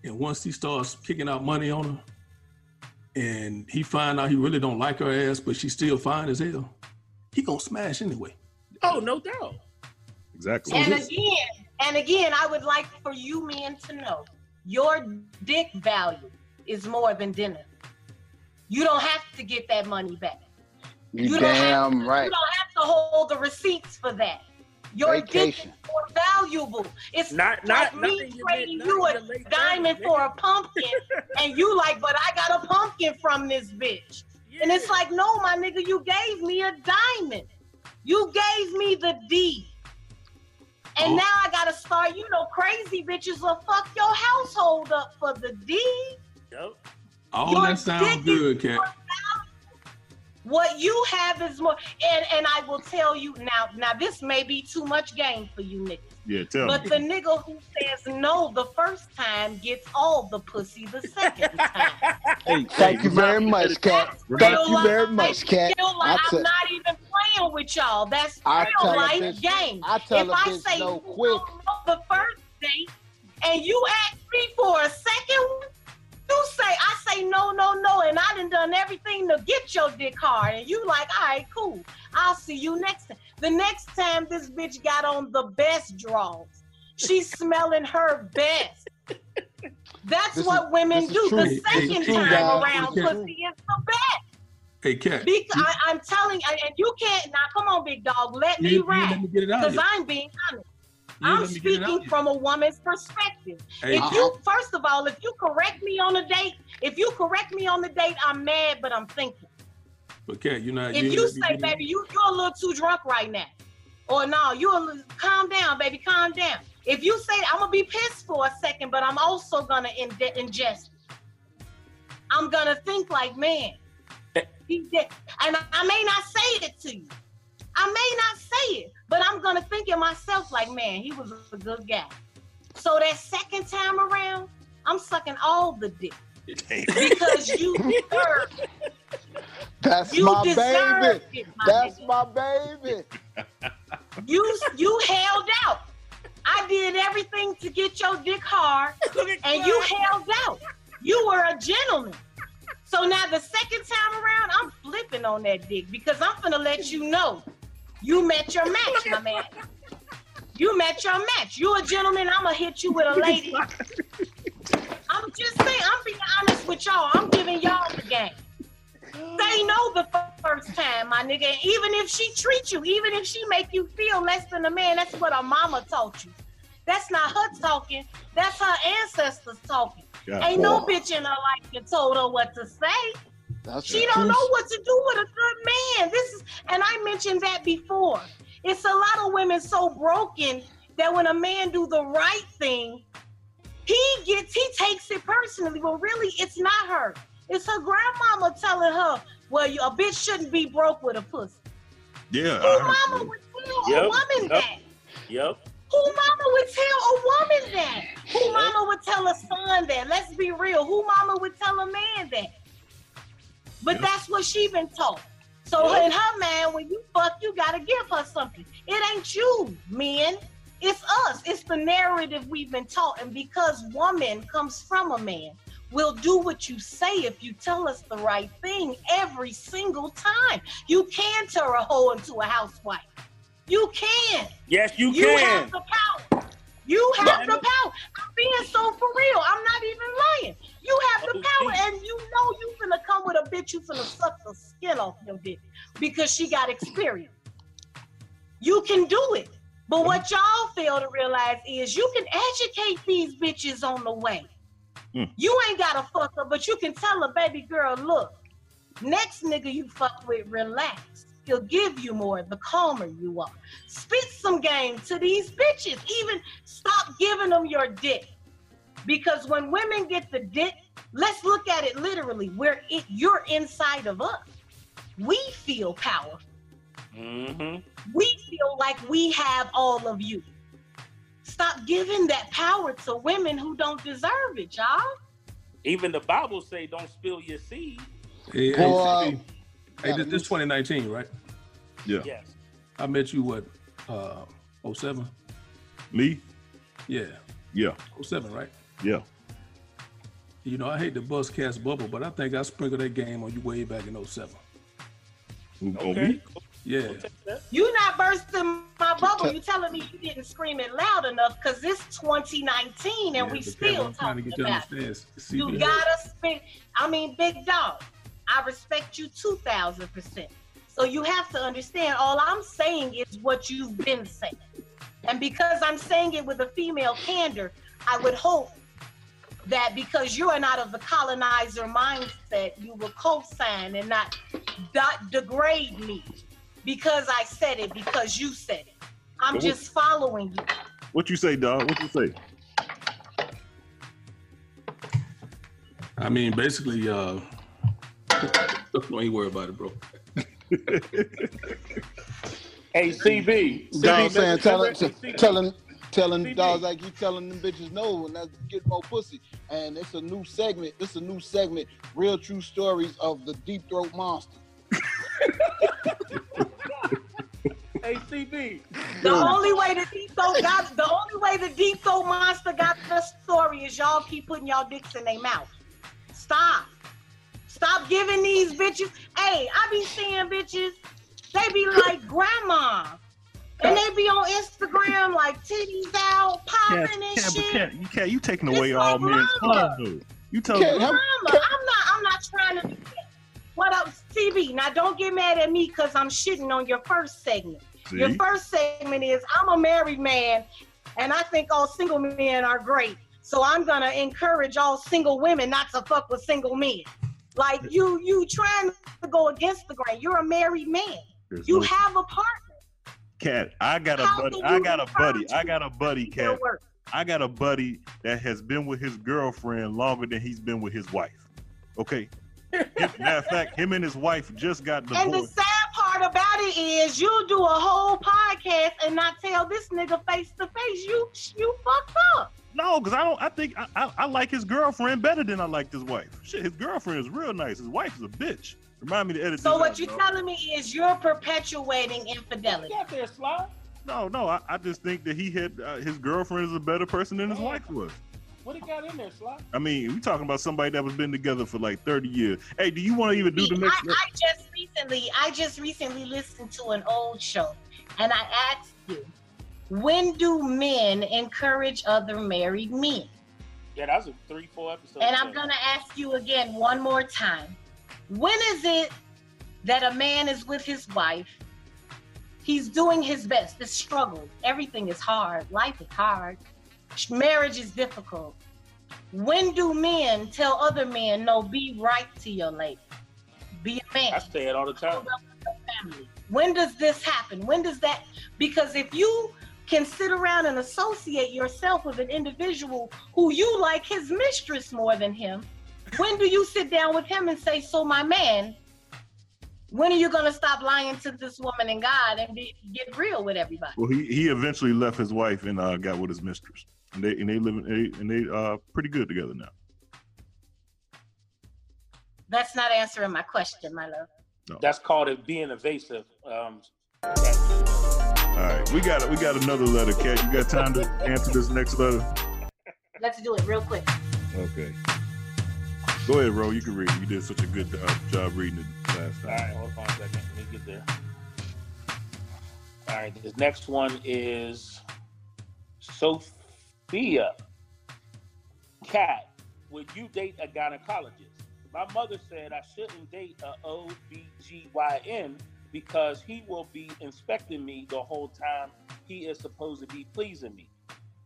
and once he starts kicking out money on her, and he find out he really don't like her ass, but she's still fine as hell, he gonna smash anyway. Oh, no doubt. Exactly. And again, I would like for you men to know your dick value is more than dinner. You don't have to get that money back. You damn right. You don't have to hold the receipts for that. Your vacation. Dick is more valuable. It's not me trading you a diamond for a pumpkin, and you like, but I got a pumpkin from this bitch. Yeah. And it's like, no, my nigga, you gave me a diamond. You gave me the D. And now I gotta start, you know, crazy bitches will fuck your household up for the D. Yep. All your that sounds good, Kat. What you have is more, and I will tell you now this may be too much game for you niggas. Yeah, tell me. But the nigga who says no the first time gets all the pussy the second time. Hey, thank you very much, Kat. Thank you very much, Kat. I'm not even playing with y'all. That's real life game. If I say no quick the first date and you ask me for a second one, I say no, and I done everything to get your dick hard, and you like, all right, cool. I'll see you next time. The next time this bitch got on the best draws. She's smelling her best. That's what women do. The second time around, pussy is the best. Hey, Kat. I'm telling you, and you can't, now come on, big dog, let me rap, because I'm being honest. I'm speaking from a woman's perspective. Hey, first of all, if you correct me on a date, I'm mad, but I'm thinking. Okay, you're not. If you say, baby, you're a little too drunk right now, or no, calm down, baby, calm down. If you say, I'm gonna be pissed for a second, but I'm also gonna ingest it. I'm gonna think like, man, he did, and I may not say it to you. I may not say it, but I'm gonna think in myself like, man, he was a good guy. So that second time around, I'm sucking all the dick. Because you deserve it. That's my baby. You held out. I did everything to get your dick hard, and you held out. You were a gentleman. So now the second time around, I'm flipping on that dick because I'm finna let you know. You met your match, my man. You met your match. You a gentleman, I'ma hit you with a lady. I'm just saying, I'm being honest with y'all. I'm giving y'all the game. Say no the first time, my nigga. And even if she treats you, even if she make you feel less than a man, that's what her mama taught you. That's not her talking. That's her ancestors talking. No bitch in her life that told her what to say. She don't know what to do with a good man. And I mentioned that before. It's a lot of women so broken that when a man do the right thing, he takes it personally. But really, it's not her. It's her grandmama telling her, well, a bitch shouldn't be broke with a pussy. Yeah. Who mama would tell a woman that? Yep. Who mama would tell a woman that? Who mama would tell a son that? Let's be real. Who mama would tell a man that? But that's what she been taught. So in her mind, when you fuck, you gotta give her something. It ain't you, men. It's us. It's the narrative we've been taught. And because woman comes from a man, we'll do what you say if you tell us the right thing every single time. You can turn a hoe into a housewife. You can. Yes, you can. You have the power. You have the power. I'm being so for real. I'm not even lying. You have the power, and you know you finna come with a bitch. You finna suck the skin off your dick because she got experience. You can do it. But what y'all fail to realize is you can educate these bitches on the way. Mm. You ain't got to fuck her, but you can tell a baby girl, look, next nigga you fuck with, relax. He'll give you more the calmer you are. Spit some game to these bitches. Even stop giving them your dick. Because when women get the dick, let's look at it literally. You're inside of us. We feel powerful. Mm-hmm. We feel like we have all of you. Stop giving that power to women who don't deserve it, y'all. Even the Bible say don't spill your seed. Hey, this 2019, right? Yeah. Yes. I met you, what, 07? Me? Yeah. Yeah. 07, right? Yeah. You know, I hate to bust Cat's bubble, but I think I sprinkled that game on you way back in 07. Okay. Yeah. You not bursting my bubble. You telling me you didn't scream it loud enough because it's 2019 and we still talking about it. You gotta spend. I mean, Big Dog, I respect you 2,000%. So you have to understand, all I'm saying is what you've been saying. And because I'm saying it with a female candor, I would hope that because you are not of the colonizer mindset, you will co-sign and not degrade me because I said it, because you said it. I'm just following you. What you say, dog? What you say? I mean, basically, don't you worry about it, bro. Hey, CB. Dog saying, telling dogs like you telling them bitches no, and that's get more pussy. And it's a new segment. It's a new segment. Real true stories of the deep throat monster. Hey, CB. The only way the deep throat monster got this story is y'all keep putting y'all dicks in their mouth. Stop giving these bitches. Hey, I be seeing bitches. They be like grandma. And they be on Instagram like titties out, popping and shit. You taking away all men's club. You tell me. Mama, I'm not trying to do that. What up, CB? Now don't get mad at me because I'm shitting on your first segment. See? Your first segment is I'm a married man and I think all single men are great. So I'm gonna encourage all single women not to fuck with single men. Like you trying to go against the grain. You're a married man. You have a partner. Kat, I got a buddy, Kat. I got a buddy that has been with his girlfriend longer than he's been with his wife. Okay. Matter of fact, him and his wife just got divorced. And the sad part about it is you do a whole podcast and not tell this nigga face to face. You fucked up. No, because I think I like his girlfriend better than I like his wife. Shit, his girlfriend is real nice. His wife is a bitch. Remind me to edit. So what you're telling me is you're perpetuating infidelity. Get there, Sly. No, I just think that he had his girlfriend is a better person than his wife was. What it got in there, Sly? I mean, we talking about somebody that was been together for like 30 years. Hey, do you want to even do the next? I just recently listened to an old show, and I asked you, when do men encourage other married men? Yeah, that was 3-4 episodes. And I'm gonna ask you again one more time. When is it that a man is with his wife, he's doing his best, it's struggle, everything is hard, life is hard, marriage is difficult. When do men tell other men, no, be right to your lady, be a man? I say it all the time. When does this happen? When does that, because if you can sit around and associate yourself with an individual who you like his mistress more than him, when do you sit down with him and say, so my man, when are you going to stop lying to this woman and God and get real with everybody? Well, he eventually left his wife and got with his mistress. And they live and they are pretty good together now. That's not answering my question, my love. No. That's called it being evasive. All right, we got another letter, Kat. You got time to answer this next letter? Let's do it real quick. Okay. Go ahead, Ro. You can read. You did such a good job reading it last time. All right, hold on a second. Let me get there. All right, this next one is Sophia. Kat, would you date a gynecologist? My mother said I shouldn't date a OBGYN because he will be inspecting me the whole time he is supposed to be pleasing me.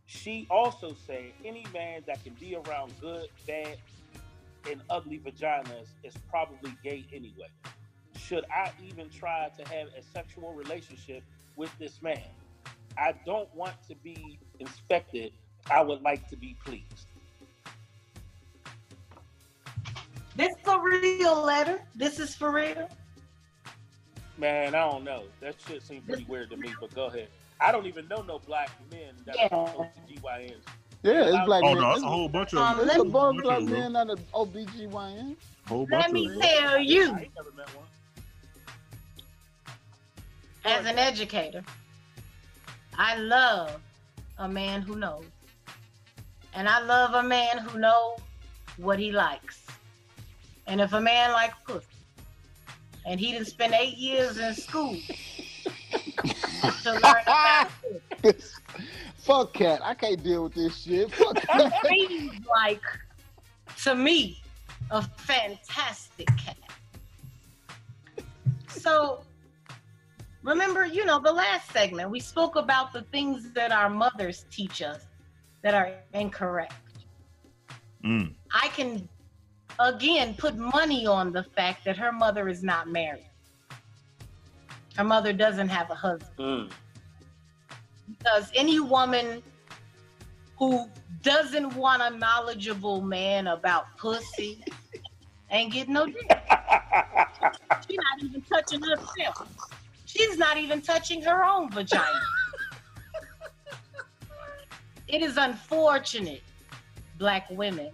She also said any man that can be around good, bad, and ugly vaginas is probably gay anyway. Should I even try to have a sexual relationship with this man? I don't want to be inspected. I would like to be pleased. This is a real letter? This is for real? Man, I don't know. That shit seems pretty weird to me, but go ahead. I don't even know no black men that are supposed to GYNs. Yeah, it's black men. Oh, no, that's a whole bunch of them. There's a bunch of black men out of OBGYN. Let me tell you. I ain't never met one. As an educator, I love a man who knows. And I love a man who knows what he likes. And if a man likes pussy, and he didn't spend 8 years in school to learn about pussy. Fuck Kat, I can't deal with this shit. Fuck Kat. Seems like, to me, a fantastic Kat. So, remember, you know, the last segment, we spoke about the things that our mothers teach us that are incorrect. Mm. I can, again, put money on the fact that her mother is not married. Her mother doesn't have a husband. Mm. Because any woman who doesn't want a knowledgeable man about pussy ain't getting no dick. She's not even touching herself. She's not even touching her own vagina. It is unfortunate, black women,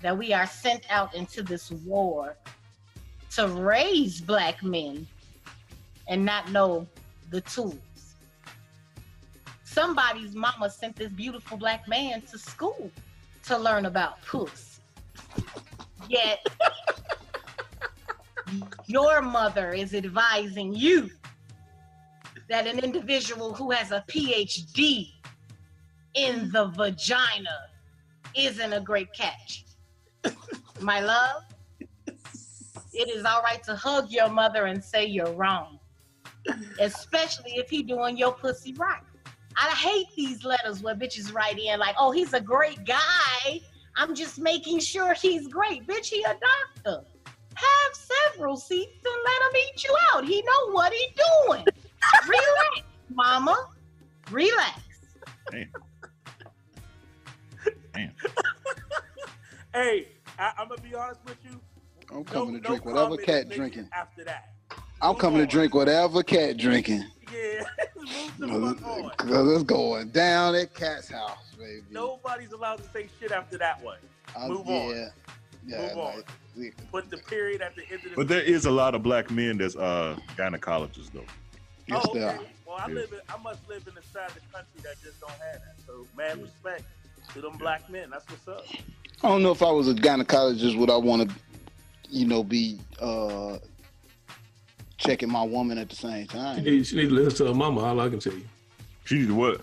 that we are sent out into this war to raise black men and not know the tools. Somebody's mama sent this beautiful black man to school to learn about puss. Yet, your mother is advising you that an individual who has a PhD in the vagina isn't a great catch. My love, it is all right to hug your mother and say you're wrong, especially if he doing your pussy right. I hate these letters where bitches write in like, oh, he's a great guy. I'm just making sure he's great. Bitch, he a doctor. Have several seats and let him eat you out. He know what he doing. Relax, mama. Relax. Damn. Damn. Hey, I'm going to be honest with you. I'm coming to drink whatever Kat drinking. After that. I'm coming to drink whatever Kat drinking. Yeah. Because it's going down at Kat's house, baby. Nobody's allowed to say shit after that one. Move on. Put the period at the end of the But there is a lot of black men that's gynecologists, though. Yes, oh, okay. There are. Well, I must live in the side of the country that just don't have that. So, mad respect to them black men. That's what's up. I don't know if I was a gynecologist, would I want to, you know, be checking my woman at the same time. She need to listen to her mama, all I can tell you. She need to what?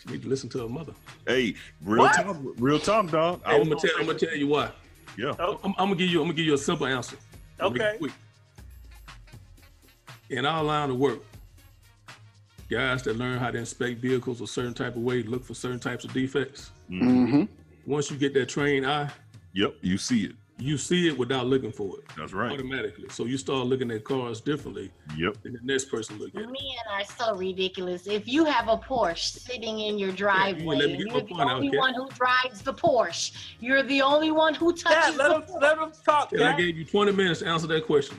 She need to listen to her mother. Hey, real talk, dog. Hey, I'm gonna tell you why. Yeah. Oh. I'm gonna give you a simple answer. Okay. Quick. In our line of work, guys that learn how to inspect vehicles a certain type of way, look for certain types of defects. Mm-hmm. Once you get that trained eye, yep, you see it. You see it without looking for it. That's right. Automatically. So you start looking at cars differently than the next person looking at it. Men are so ridiculous. If you have a Porsche sitting in your driveway, and you're the only one who drives the Porsche. You're the only one who touches the Porsche. Let them talk, Kat. I gave you 20 minutes to answer that question.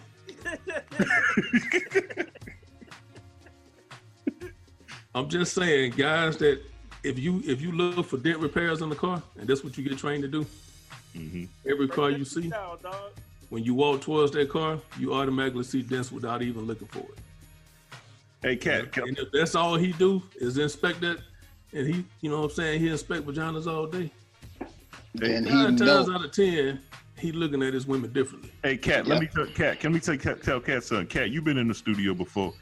I'm just saying, guys, that if you look for dent repairs in the car, and that's what you get trained to do, mm-hmm. Every car you see, when you walk towards that car, you automatically see dents without even looking for it. Hey, Kat. And if that's all he do is inspect that, and he, you know what I'm saying, he inspect vaginas all day. And 9 times out of 10, he looking at his women differently. Hey, Kat, let me tell Kat something. Kat, you've been in the studio before.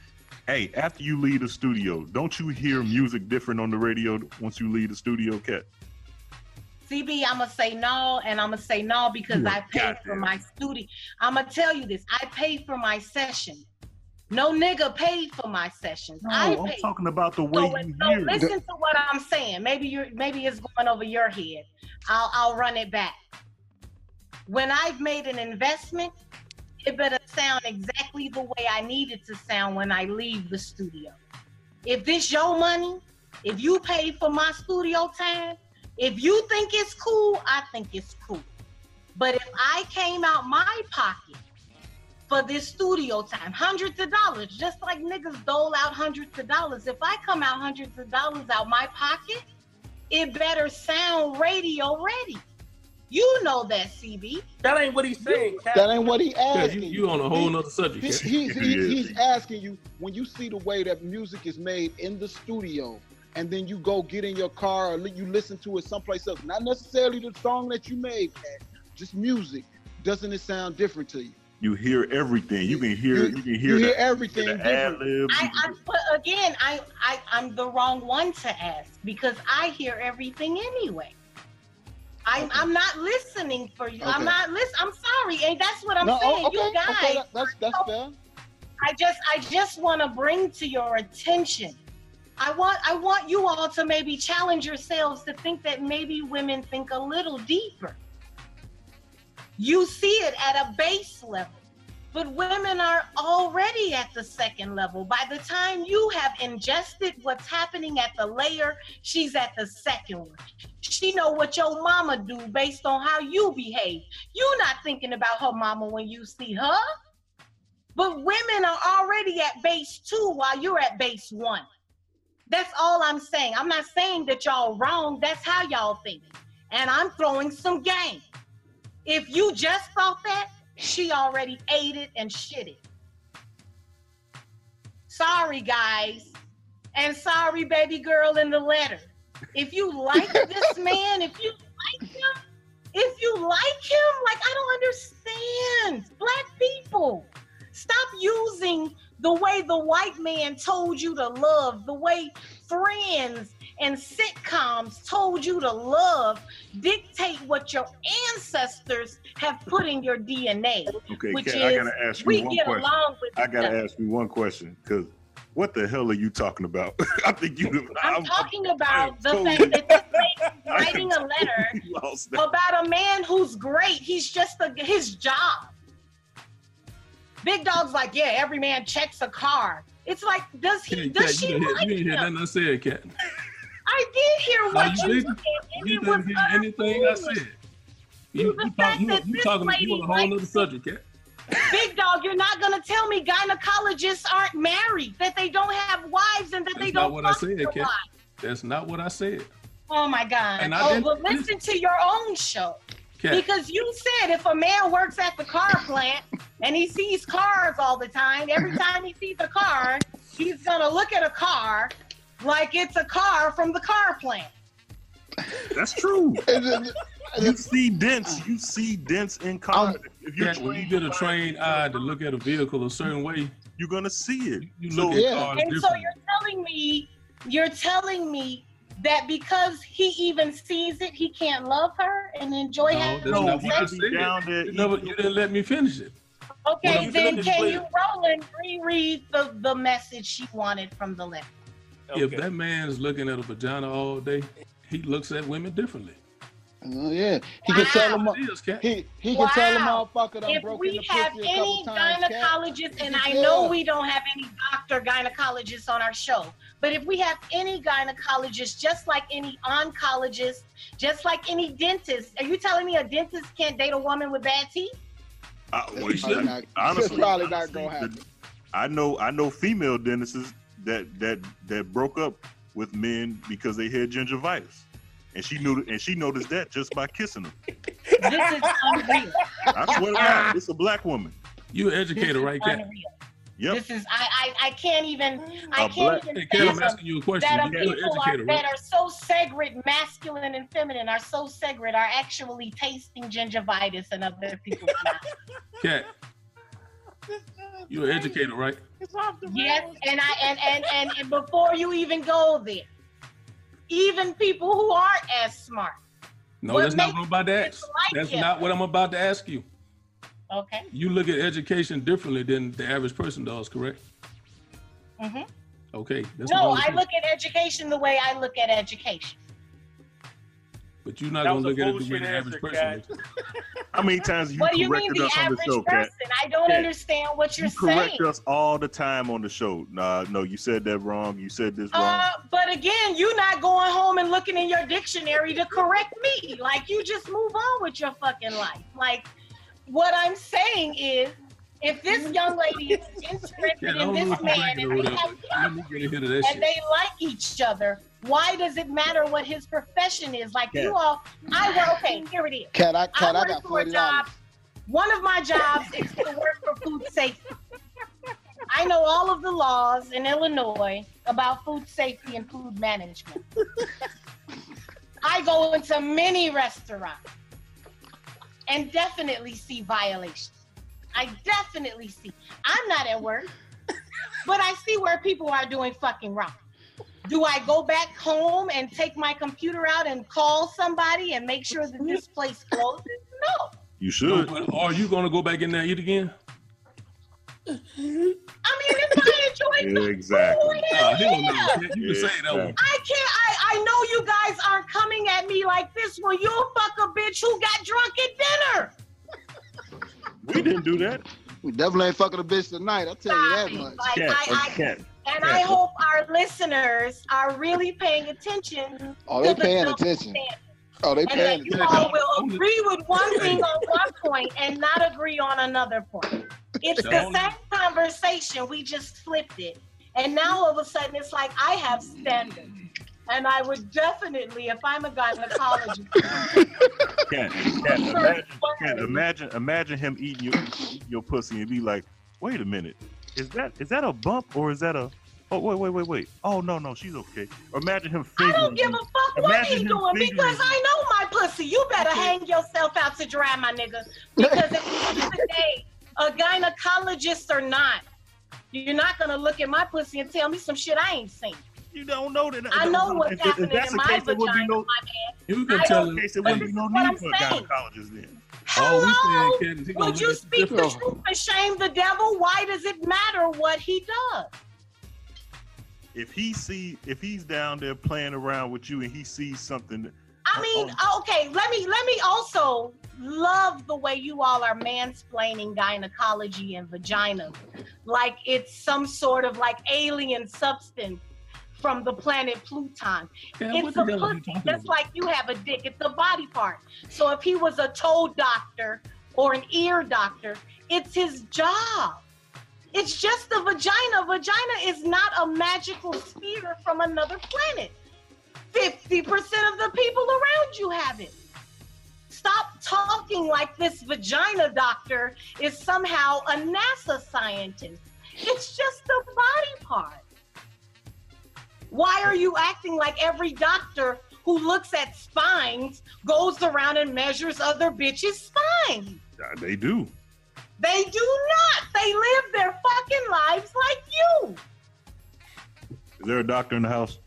Hey, after you leave the studio, don't you hear music different on the radio once you leave the studio, Kat? CB, I'm going to say no, and I'm going to say no because I paid for my studio. I'm going to tell you this. I paid for my session. No nigga paid for my sessions. No, I'm talking about the way you hear it. Listen to what I'm saying. Maybe it's going over your head. I'll run it back. When I've made an investment, it better sound exactly the way I need it to sound when I leave the studio. If this your money, if you paid for my studio time, if you think it's cool, I think it's cool. But if I came out my pocket for this studio time, hundreds of dollars, just like niggas dole out hundreds of dollars, if I come out hundreds of dollars out my pocket, it better sound radio ready. You know that, CB. That ain't what he's saying. That ain't what he asking. You on a whole nother subject. He's asking you, when you see the way that music is made in the studio, and then you go get in your car or you listen to it someplace else, not necessarily the song that you made, Kat, just music, doesn't it sound different to you? You hear everything. You can hear everything. But again, I'm the wrong one to ask because I hear everything anyway. I'm not listening for you. Okay. I'm not listening. I'm sorry, and that's what I'm saying. Okay. You guys, okay. That's fair. I just want to bring to your attention. I want you all to maybe challenge yourselves to think that maybe women think a little deeper. You see it at a base level, but women are already at the second level. By the time you have ingested what's happening at the layer, she's at the second one. She know what your mama do based on how you behave. You're not thinking about her mama when you see her, but women are already at base 2 while you're at base 1. That's all I'm saying. I'm not saying that y'all wrong. That's how y'all think. And I'm throwing some game. If you just thought that, she already ate it and shit it. Sorry, guys. And sorry, baby girl in the letter. If you like this man, if you like him, like, I don't understand. Black people, stop using the way the white man told you to love, the way Friends and sitcoms told you to love, dictate what your ancestors have put in your DNA. Okay, which Kat, I gotta ask you one question, because what the hell are you talking about? I'm talking about the fact that this man is writing a letter about a man who's great. He's just his job. Big Dog's like, yeah, every man checks a car. It's like, does she like him? You didn't hear nothing I said, Kat. I did hear what you said. You didn't hear anything I said. You on a whole other subject, Kat. Big Dog, you're not going to tell me gynecologists aren't married, that they don't have wives, and that they don't fuck their wives. That's not what I said. Oh, my God. But listen to your own show. Kat. Because you said if a man works at the car plant and he sees cars all the time, every time he sees a car, he's gonna look at a car like it's a car from the car plant. That's true. You see dents in cars. When you get a trained eye to look at a vehicle a certain way, you're gonna see it. You look at cars and different. So you're telling me that because he even sees it, he can't love her and enjoy having no sex? You didn't let me finish it. Okay, then can you, Roland, reread the message she wanted from the letter? Okay. If that man's looking at a vagina all day, he looks at women differently. Yeah, he can tell them all. If we have any gynecologists, and I know we don't have any doctor gynecologists on our show, but if we have any gynecologist, just like any oncologist, just like any dentist, are you telling me a dentist can't date a woman with bad teeth? Well, honestly, it's probably not gonna happen. I know female dentists that broke up with men because they had gingivitis. And she noticed that just by kissing him. This is unreal. I swear to God, it's a black woman. You educated, right, Kat? Yep. This is I can't even fathom that people are so segregated, masculine and feminine are so segregated, are actually tasting gingivitis and other people's mouths. Kat, you're educated, right? Yes, and before you even go there, even people who aren't as smart. No, that's not what I'm about to ask. That's not what I'm about to ask you. Okay. You look at education differently than the average person does, correct? Mm-hmm. Okay. That's I look at education the way I look at education. But you're not going to look at it the way the average person is. How many times have you corrected us on the show, Kat? I don't understand what you're saying. You correct us all the time on the show. Nah, no, you said that wrong. You said this wrong. But again, you're not going home and looking in your dictionary to correct me. Like, you just move on with your fucking life. Like, what I'm saying is, if this young lady is interested in this man and they have chemistry and they like each other, why does it matter what his profession is? Like you all, okay, here it is. I work for a job. One of my jobs is to work for food safety. I know all of the laws in Illinois about food safety and food management. I go into many restaurants and definitely see violations. I definitely see. I'm not at work, but I see where people are doing fucking wrong. Do I go back home and take my computer out and call somebody and make sure that this place closes? No. You should. Are you going to go back in there and eat again? I mean, if I enjoy food, exactly. You say that one. I can't. I know you guys aren't coming at me like this when you fuck a bitch who got drunk at dinner. We didn't do that. We definitely ain't fucking a bitch tonight. I'll tell you that much. Like, I hope our listeners are really paying attention. Oh, they're paying attention. Oh, they're paying attention. And that you all will agree with one thing on one point and not agree on another point. It's the same conversation. We just flipped it. And now all of a sudden it's like I have standards. And I would definitely, if I'm a gynecologist. Imagine him eating your pussy and be like, wait a minute, is that a bump or is that a? Oh wait. Oh no, she's okay. Imagine him fingering. I don't give a fuck what he's doing because I know my pussy. You better hang yourself out to dry, my nigga. Because at the end of the day, a gynecologist or not, you're not gonna look at my pussy and tell me some shit I ain't seen. You don't know that. I know what's happening in my vagina, You can tell in case it wouldn't be no need for a gynecologist then. Hello? Would you speak the truth and shame the devil? Why does it matter what he does? If he's down there playing around with you and he sees something. I mean, okay, let me also love the way you all are mansplaining gynecology and vagina. Like it's some sort of like alien substance from the planet Pluton. It's a pussy, just like you have a dick. It's a body part. So if he was a toe doctor or an ear doctor, it's his job. It's just the vagina. Vagina is not a magical sphere from another planet. 50% of the people around you have it. Stop talking like this vagina doctor is somehow a NASA scientist. It's just the body part. Why are you acting like every doctor who looks at spines goes around and measures other bitches' spines? They do. They do not. They live their fucking lives like you. Is there a doctor in the house?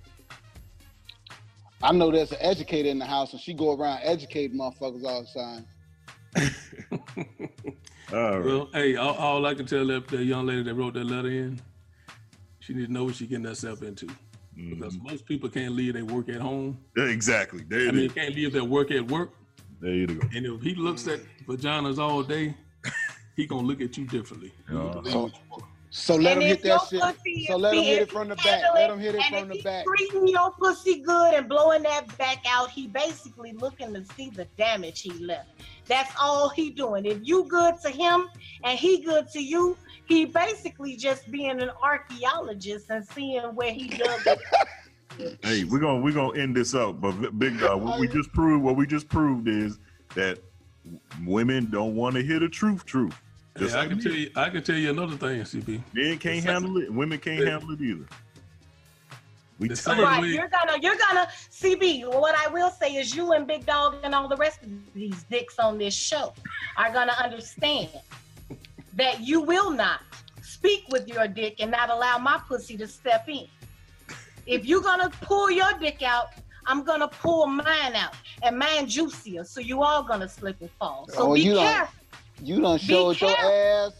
I know there's an educator in the house, and she go around educating motherfuckers all the time. All right. Well, hey, all I can tell the young lady that wrote that letter in, she needs to know what she's getting herself into. Because most people can't leave their work at home. Exactly. They can't leave their work at work. There you go. And if he looks at vaginas all day, he gonna look at you differently. So let him hit that shit. So let him hit it from the back. Let him hit it from the back. Treating your pussy good and blowing that back out, he basically looking to see the damage he left. That's all he doing. If you good to him and he good to you, he basically just being an archaeologist and seeing where he dug it. Hey, we're gonna end this up, but Big Dog, what we just proved is that women don't want to hear the truth. Just hey, like I can tell you another thing, CB. Men can't handle it. Women can't handle it either. You're gonna CB. What I will say is, you and Big Dog and all the rest of these dicks on this show are gonna understand that you will not speak with your dick and not allow my pussy to step in. If you're gonna pull your dick out, I'm gonna pull mine out, and mine juicier, so you all gonna slip and fall. So be careful. You done showed your ass.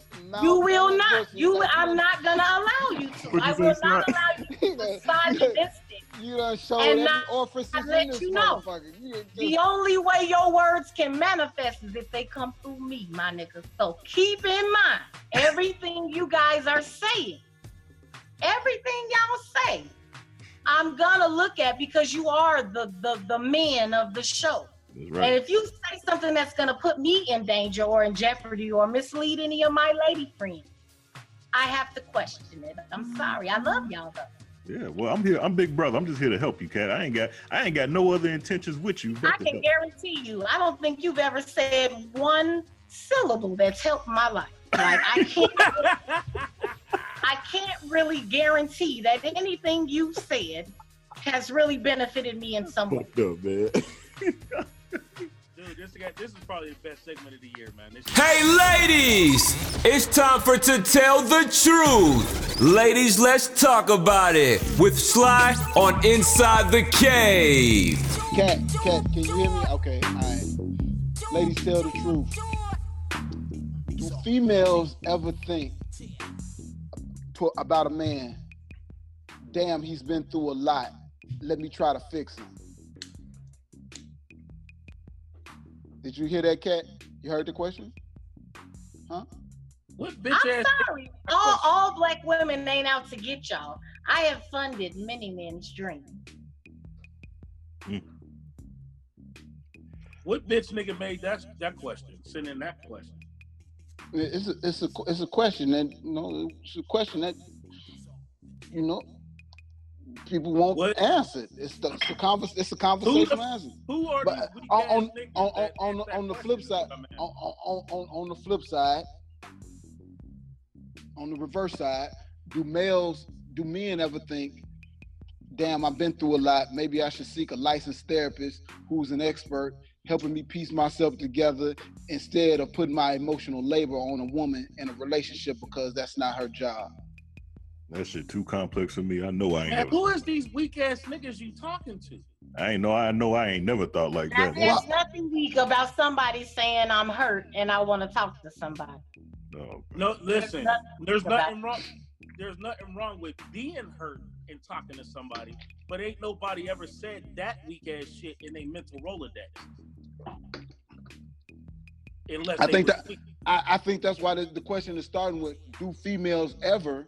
You will not. I'm not gonna allow you to. I will not allow you to sign the distance. You done showed every orifice in this motherfucker. The only way your words can manifest is if they come through me, my nigga. So keep in mind everything you guys are saying. Everything y'all say, I'm gonna look at, because you are the men of the show. Right. And if you say something that's going to put me in danger or in jeopardy or mislead any of my lady friends, I have to question it. I'm sorry. I love y'all though. Yeah, well, I'm here. I'm big brother. I'm just here to help you, Kat. I ain't got no other intentions with you. I can guarantee you, I don't think you've ever said one syllable that's helped my life. Like I can't really guarantee that anything you've said has really benefited me in some way. Fucked up, man. Dude, this is probably the best segment of the year, man. Hey, ladies! It's time for To Tell the Truth. Ladies, let's talk about it with Sly on Inside the Cave. Kat, can you hear me? Okay, all right. Ladies, tell the truth. Do females ever think about a man, damn, he's been through a lot. Let me try to fix him. Did you hear that, Kat? You heard the question? Huh? What bitch ass? I'm sorry. All black women ain't out to get y'all. I have funded many men's dreams. Mm. What bitch nigga made that question? Send in that question. It's a question that people won't answer. It's a conversation answer. Who are these on the flip side? On the flip side, on the reverse side, do men ever think, damn, I've been through a lot. Maybe I should seek a licensed therapist who's an expert helping me piece myself together instead of putting my emotional labor on a woman in a relationship because that's not her job. That shit too complex for me. I know I ain't. Man, who is these weak ass niggas you talking to? I ain't never thought like that. There's nothing weak about somebody saying I'm hurt and I want to talk to somebody. No, listen. There's nothing wrong with being hurt and talking to somebody, but ain't nobody ever said that weak ass shit in a mental Rolodex. Unless I think that I think that's why the question is starting with: do females ever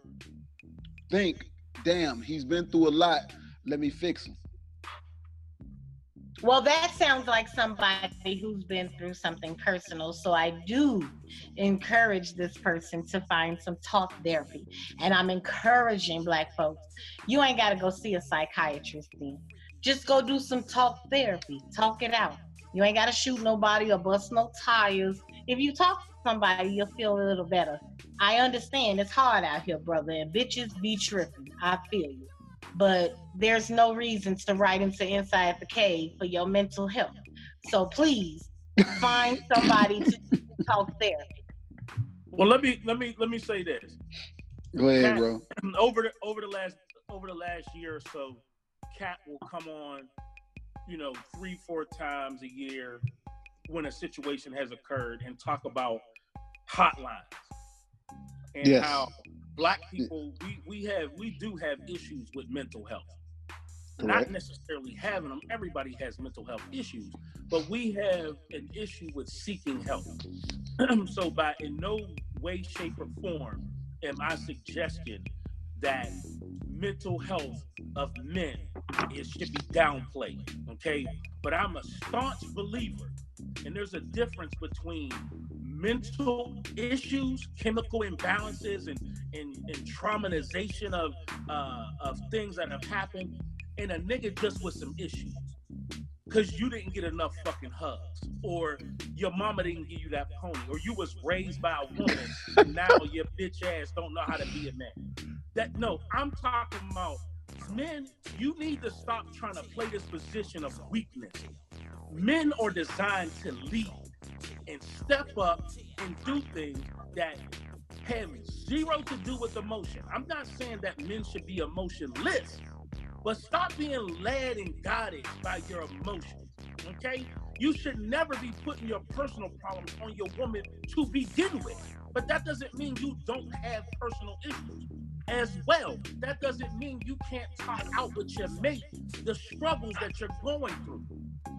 think, damn, he's been through a lot, let me fix him? Well, that sounds like somebody who's been through something personal, so I do encourage this person to find some talk therapy. And I'm encouraging black folks, you ain't gotta go see a psychiatrist then. Just go do some talk therapy, talk it out. You ain't gotta shoot nobody or bust no tires. If you talk to somebody, you'll feel a little better. I understand it's hard out here, brother, and bitches be tripping. I feel you. But there's no reason to write into Inside the Cave for your mental health. So please find somebody to talk therapy. Well, let me say this. Go ahead, Kat, bro. Over the last year or so, Kat will come on, 3-4 times a year when a situation has occurred and talk about hotlines and how black people, we do have issues with mental health. Correct. Not necessarily having them. Everybody has mental health issues, but we have an issue with seeking help. So by in no way, shape, or form am I suggesting that mental health of men should be downplayed, okay? But I'm a staunch believer, and there's a difference between mental issues, chemical imbalances, and traumatization of things that have happened, and a nigga just with some issues. Because you didn't get enough fucking hugs, or your mama didn't give you that pony, or you was raised by a woman, and now your bitch ass don't know how to be a man. I'm talking about men. You need to stop trying to play this position of weakness. Men are designed to lead and step up and do things that have zero to do with emotion. I'm not saying that men should be emotionless, but stop being led and guided by your emotions, okay? You should never be putting your personal problems on your woman to begin with. But that doesn't mean you don't have personal issues as well. That doesn't mean you can't talk out with your mate the struggles that you're going through.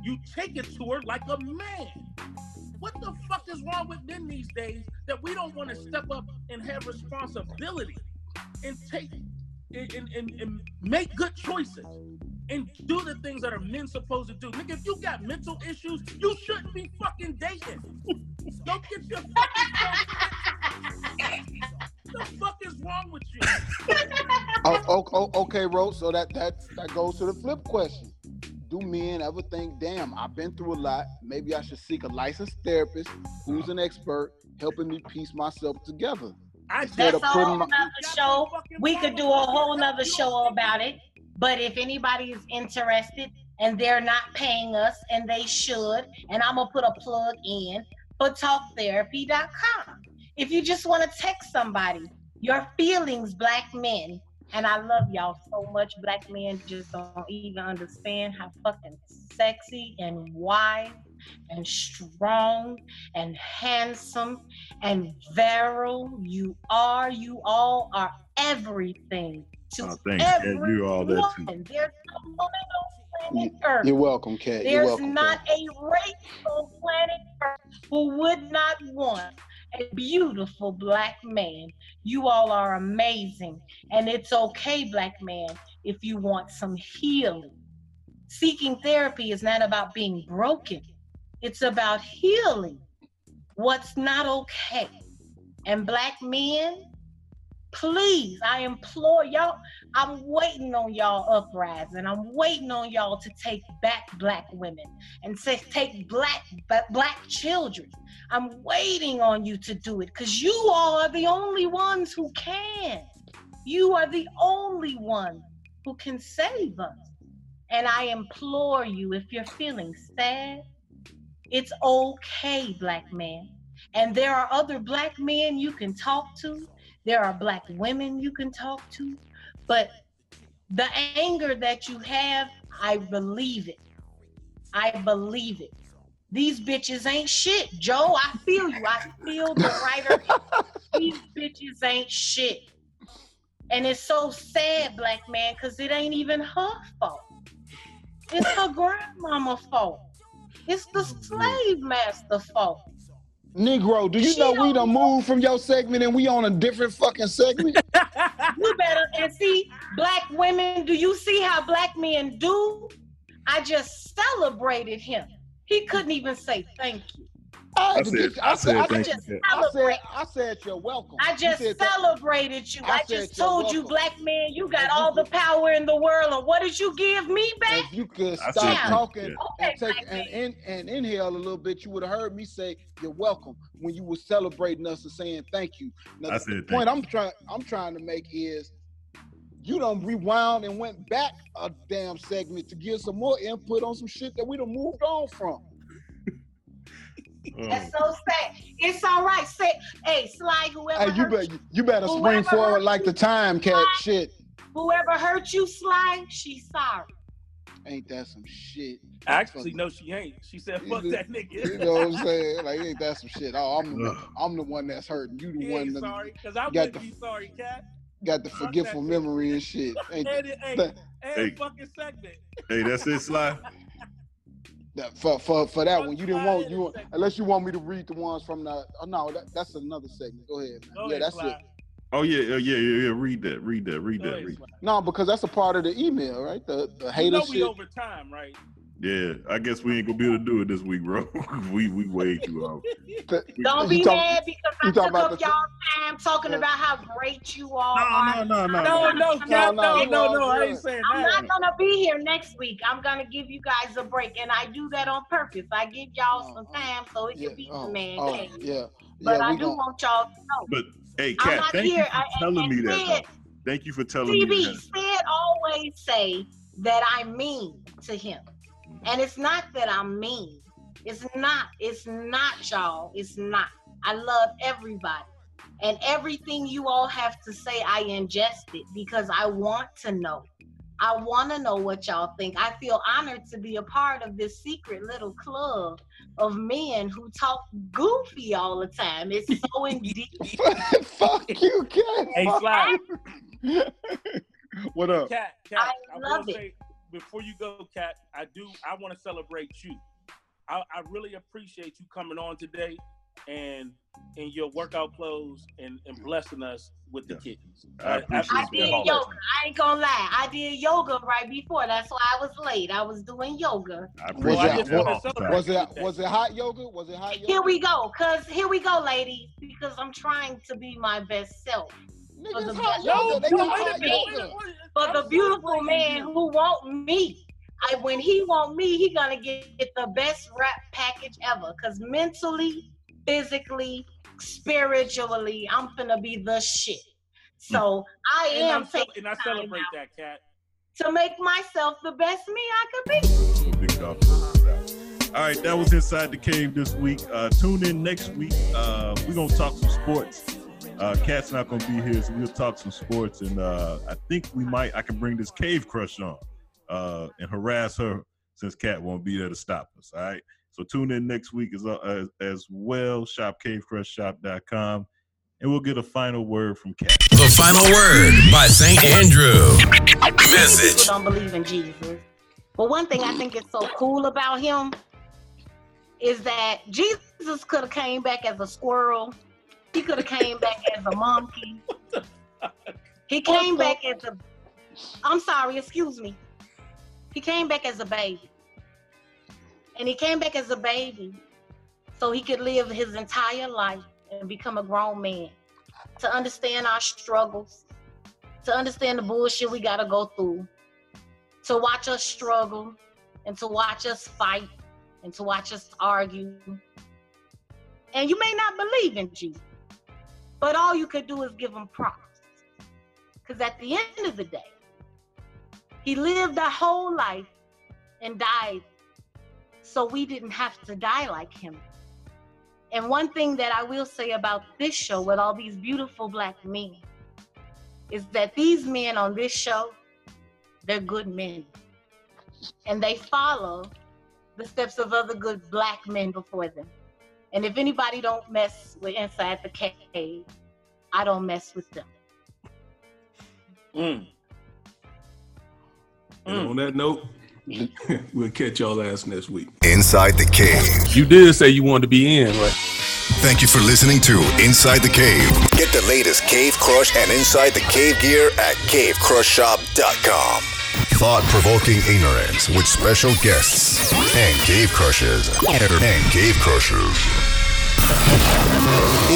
You take it to her like a man. What the fuck is wrong with men these days that we don't want to step up and have responsibility and take and make good choices and do the things that are men supposed to do? Nigga, if you got mental issues, you shouldn't be fucking dating. Don't get your fucking What the fuck is wrong with you? Okay, Ro, so that goes to the flip question. Do men ever think, damn, I've been through a lot. Maybe I should seek a licensed therapist who's an expert helping me piece myself together. That's a whole nother show. We could do a whole nother show about it. But if anybody is interested and they're not paying us, and they should, and I'm going to put a plug in for TalkTherapy.com. If you just want to text somebody your feelings, black men, and I love y'all so much, black men just don't even understand how fucking sexy and wise and strong and handsome and virile you are. You all are everything to every woman. There's no woman on planet Earth. You're welcome, Kat. There's not a race on planet Earth who would not want a beautiful black man. You all are amazing. And it's okay, black man, if you want some healing. Seeking therapy is not about being broken. It's about healing what's not okay. And black men, please, I implore y'all, I'm waiting on y'all uprising. I'm waiting on y'all to take back black women and take black children. I'm waiting on you to do it because you all are the only ones who can. You are the only one who can save us. And I implore you, if you're feeling sad, it's okay, black man. And there are other black men you can talk to. There are black women you can talk to. But the anger that you have, I believe it. I believe it. These bitches ain't shit, Joe. I feel you. I feel the writer. These bitches ain't shit. And it's so sad, black man, because it ain't even her fault. It's her grandmama's fault. It's the slave master's fault. Negro, do you know we done moved from your segment and we on a different fucking segment? You better, and see, black women, do you see how black men do? I just celebrated him. He couldn't even say thank you. I said you're welcome. I just celebrated you. I just told you, black man, you got all the power in the world. And what did you give me back? If you could stop talking and inhale a little bit, you would have heard me say you're welcome when you were celebrating us and saying thank you. Now, the point I'm trying to make is you done rewound and went back a damn segment to give some more input on some shit that we done moved on from. That's so sad. It's all right. Say, hey, Sly, whoever you better spring forward like the time, Cat. Shit. Whoever hurt you, Sly, she's sorry. Ain't that some shit? Actually, no, she ain't. She said, fuck that nigga. You know what I'm saying? Like, ain't that some shit? Oh, I'm the one that's hurting. You the one that's sorry. Because I wouldn't be sorry, Cat. Got the forgetful memory and shit. Ain't fucking segment. Hey, that's it, Sly. For that one, you didn't want you unless you want me to read the ones from the. Oh no, that's another segment. Go ahead, man. Go ahead, that's Sly. It. Oh yeah. Read that. No, because that's a part of the email, right? The hater shit. We over time, right? Yeah, I guess we ain't gonna be able to do it this week, bro. we way too off. Don't be mad because I took up y'all time talking about how great you all are. No, I ain't saying that. I'm not gonna be here next week. I'm gonna give you guys a break, and I do that on purpose. I give y'all some time so it can be man. Yeah, but I do want y'all to know. But hey, Kat, thank you for telling me that. Thank you for telling me that. CB said always say that I mean to him. And it's not that I'm mean. It's not, y'all. It's not. I love everybody. And everything you all have to say, I ingest it because I want to know. I want to know what y'all think. I feel honored to be a part of this secret little club of men who talk goofy all the time. It's so indeed. Fuck you, Kat. Hey, Sly. What up? Kat, I love it. Say, before you go, Kat, I want to celebrate you. I really appreciate you coming on today and in your workout clothes and blessing us with the kittens. I did yoga. I ain't gonna lie. I did yoga right before. That's why I was late. I was doing yoga. Was it hot yoga? Was it hot yoga? Here we go. Here we go, ladies, because I'm trying to be my best self. Niggas, for the beautiful man who want me. When he want me, he gonna get the best rap package ever. Cause mentally, physically, spiritually, I'm finna be the shit. So I celebrate that, Kat, to make myself the best me I could be. All right, that was Inside the Cave this week. Tune in next week. We're gonna talk some sports. Kat's not gonna be here, so we'll talk some sports, and I think I can bring this Cave Crush on and harass her since Kat won't be there to stop us. All right. So tune in next week as well. Shop cavecrushshop.com, and we'll get a final word from Kat. The final word by St. Andrew. Message. People don't believe in Jesus, but one thing I think is so cool about him is that Jesus could have came back as a squirrel. He could have came back as a monkey. He came back as a. I'm sorry. Excuse me. He came back as a baby. And he came back as a baby so he could live his entire life and become a grown man, to understand our struggles, to understand the bullshit we gotta go through, to watch us struggle, and to watch us fight, and to watch us argue. And you may not believe in Jesus, but all you could do is give him props. Because at the end of the day, he lived our whole life and died so we didn't have to die like him. And one thing that I will say about this show with all these beautiful black men is that these men on this show, they're good men. And they follow the steps of other good black men before them. And if anybody don't mess with Inside the Cave, I don't mess with them. And on that note, we'll catch y'all ass next week. Inside the Cave. You did say you wanted to be in, right? Thank you for listening to Inside the Cave. Get the latest Cave Crush and Inside the Cave gear at cavecrushshop.com. Thought-provoking ignorance with special guests and Cave Crushes.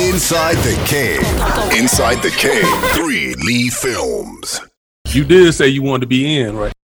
Inside the Cave. Inside the Cave. 3 Lee Films. You did say you wanted to be in, right?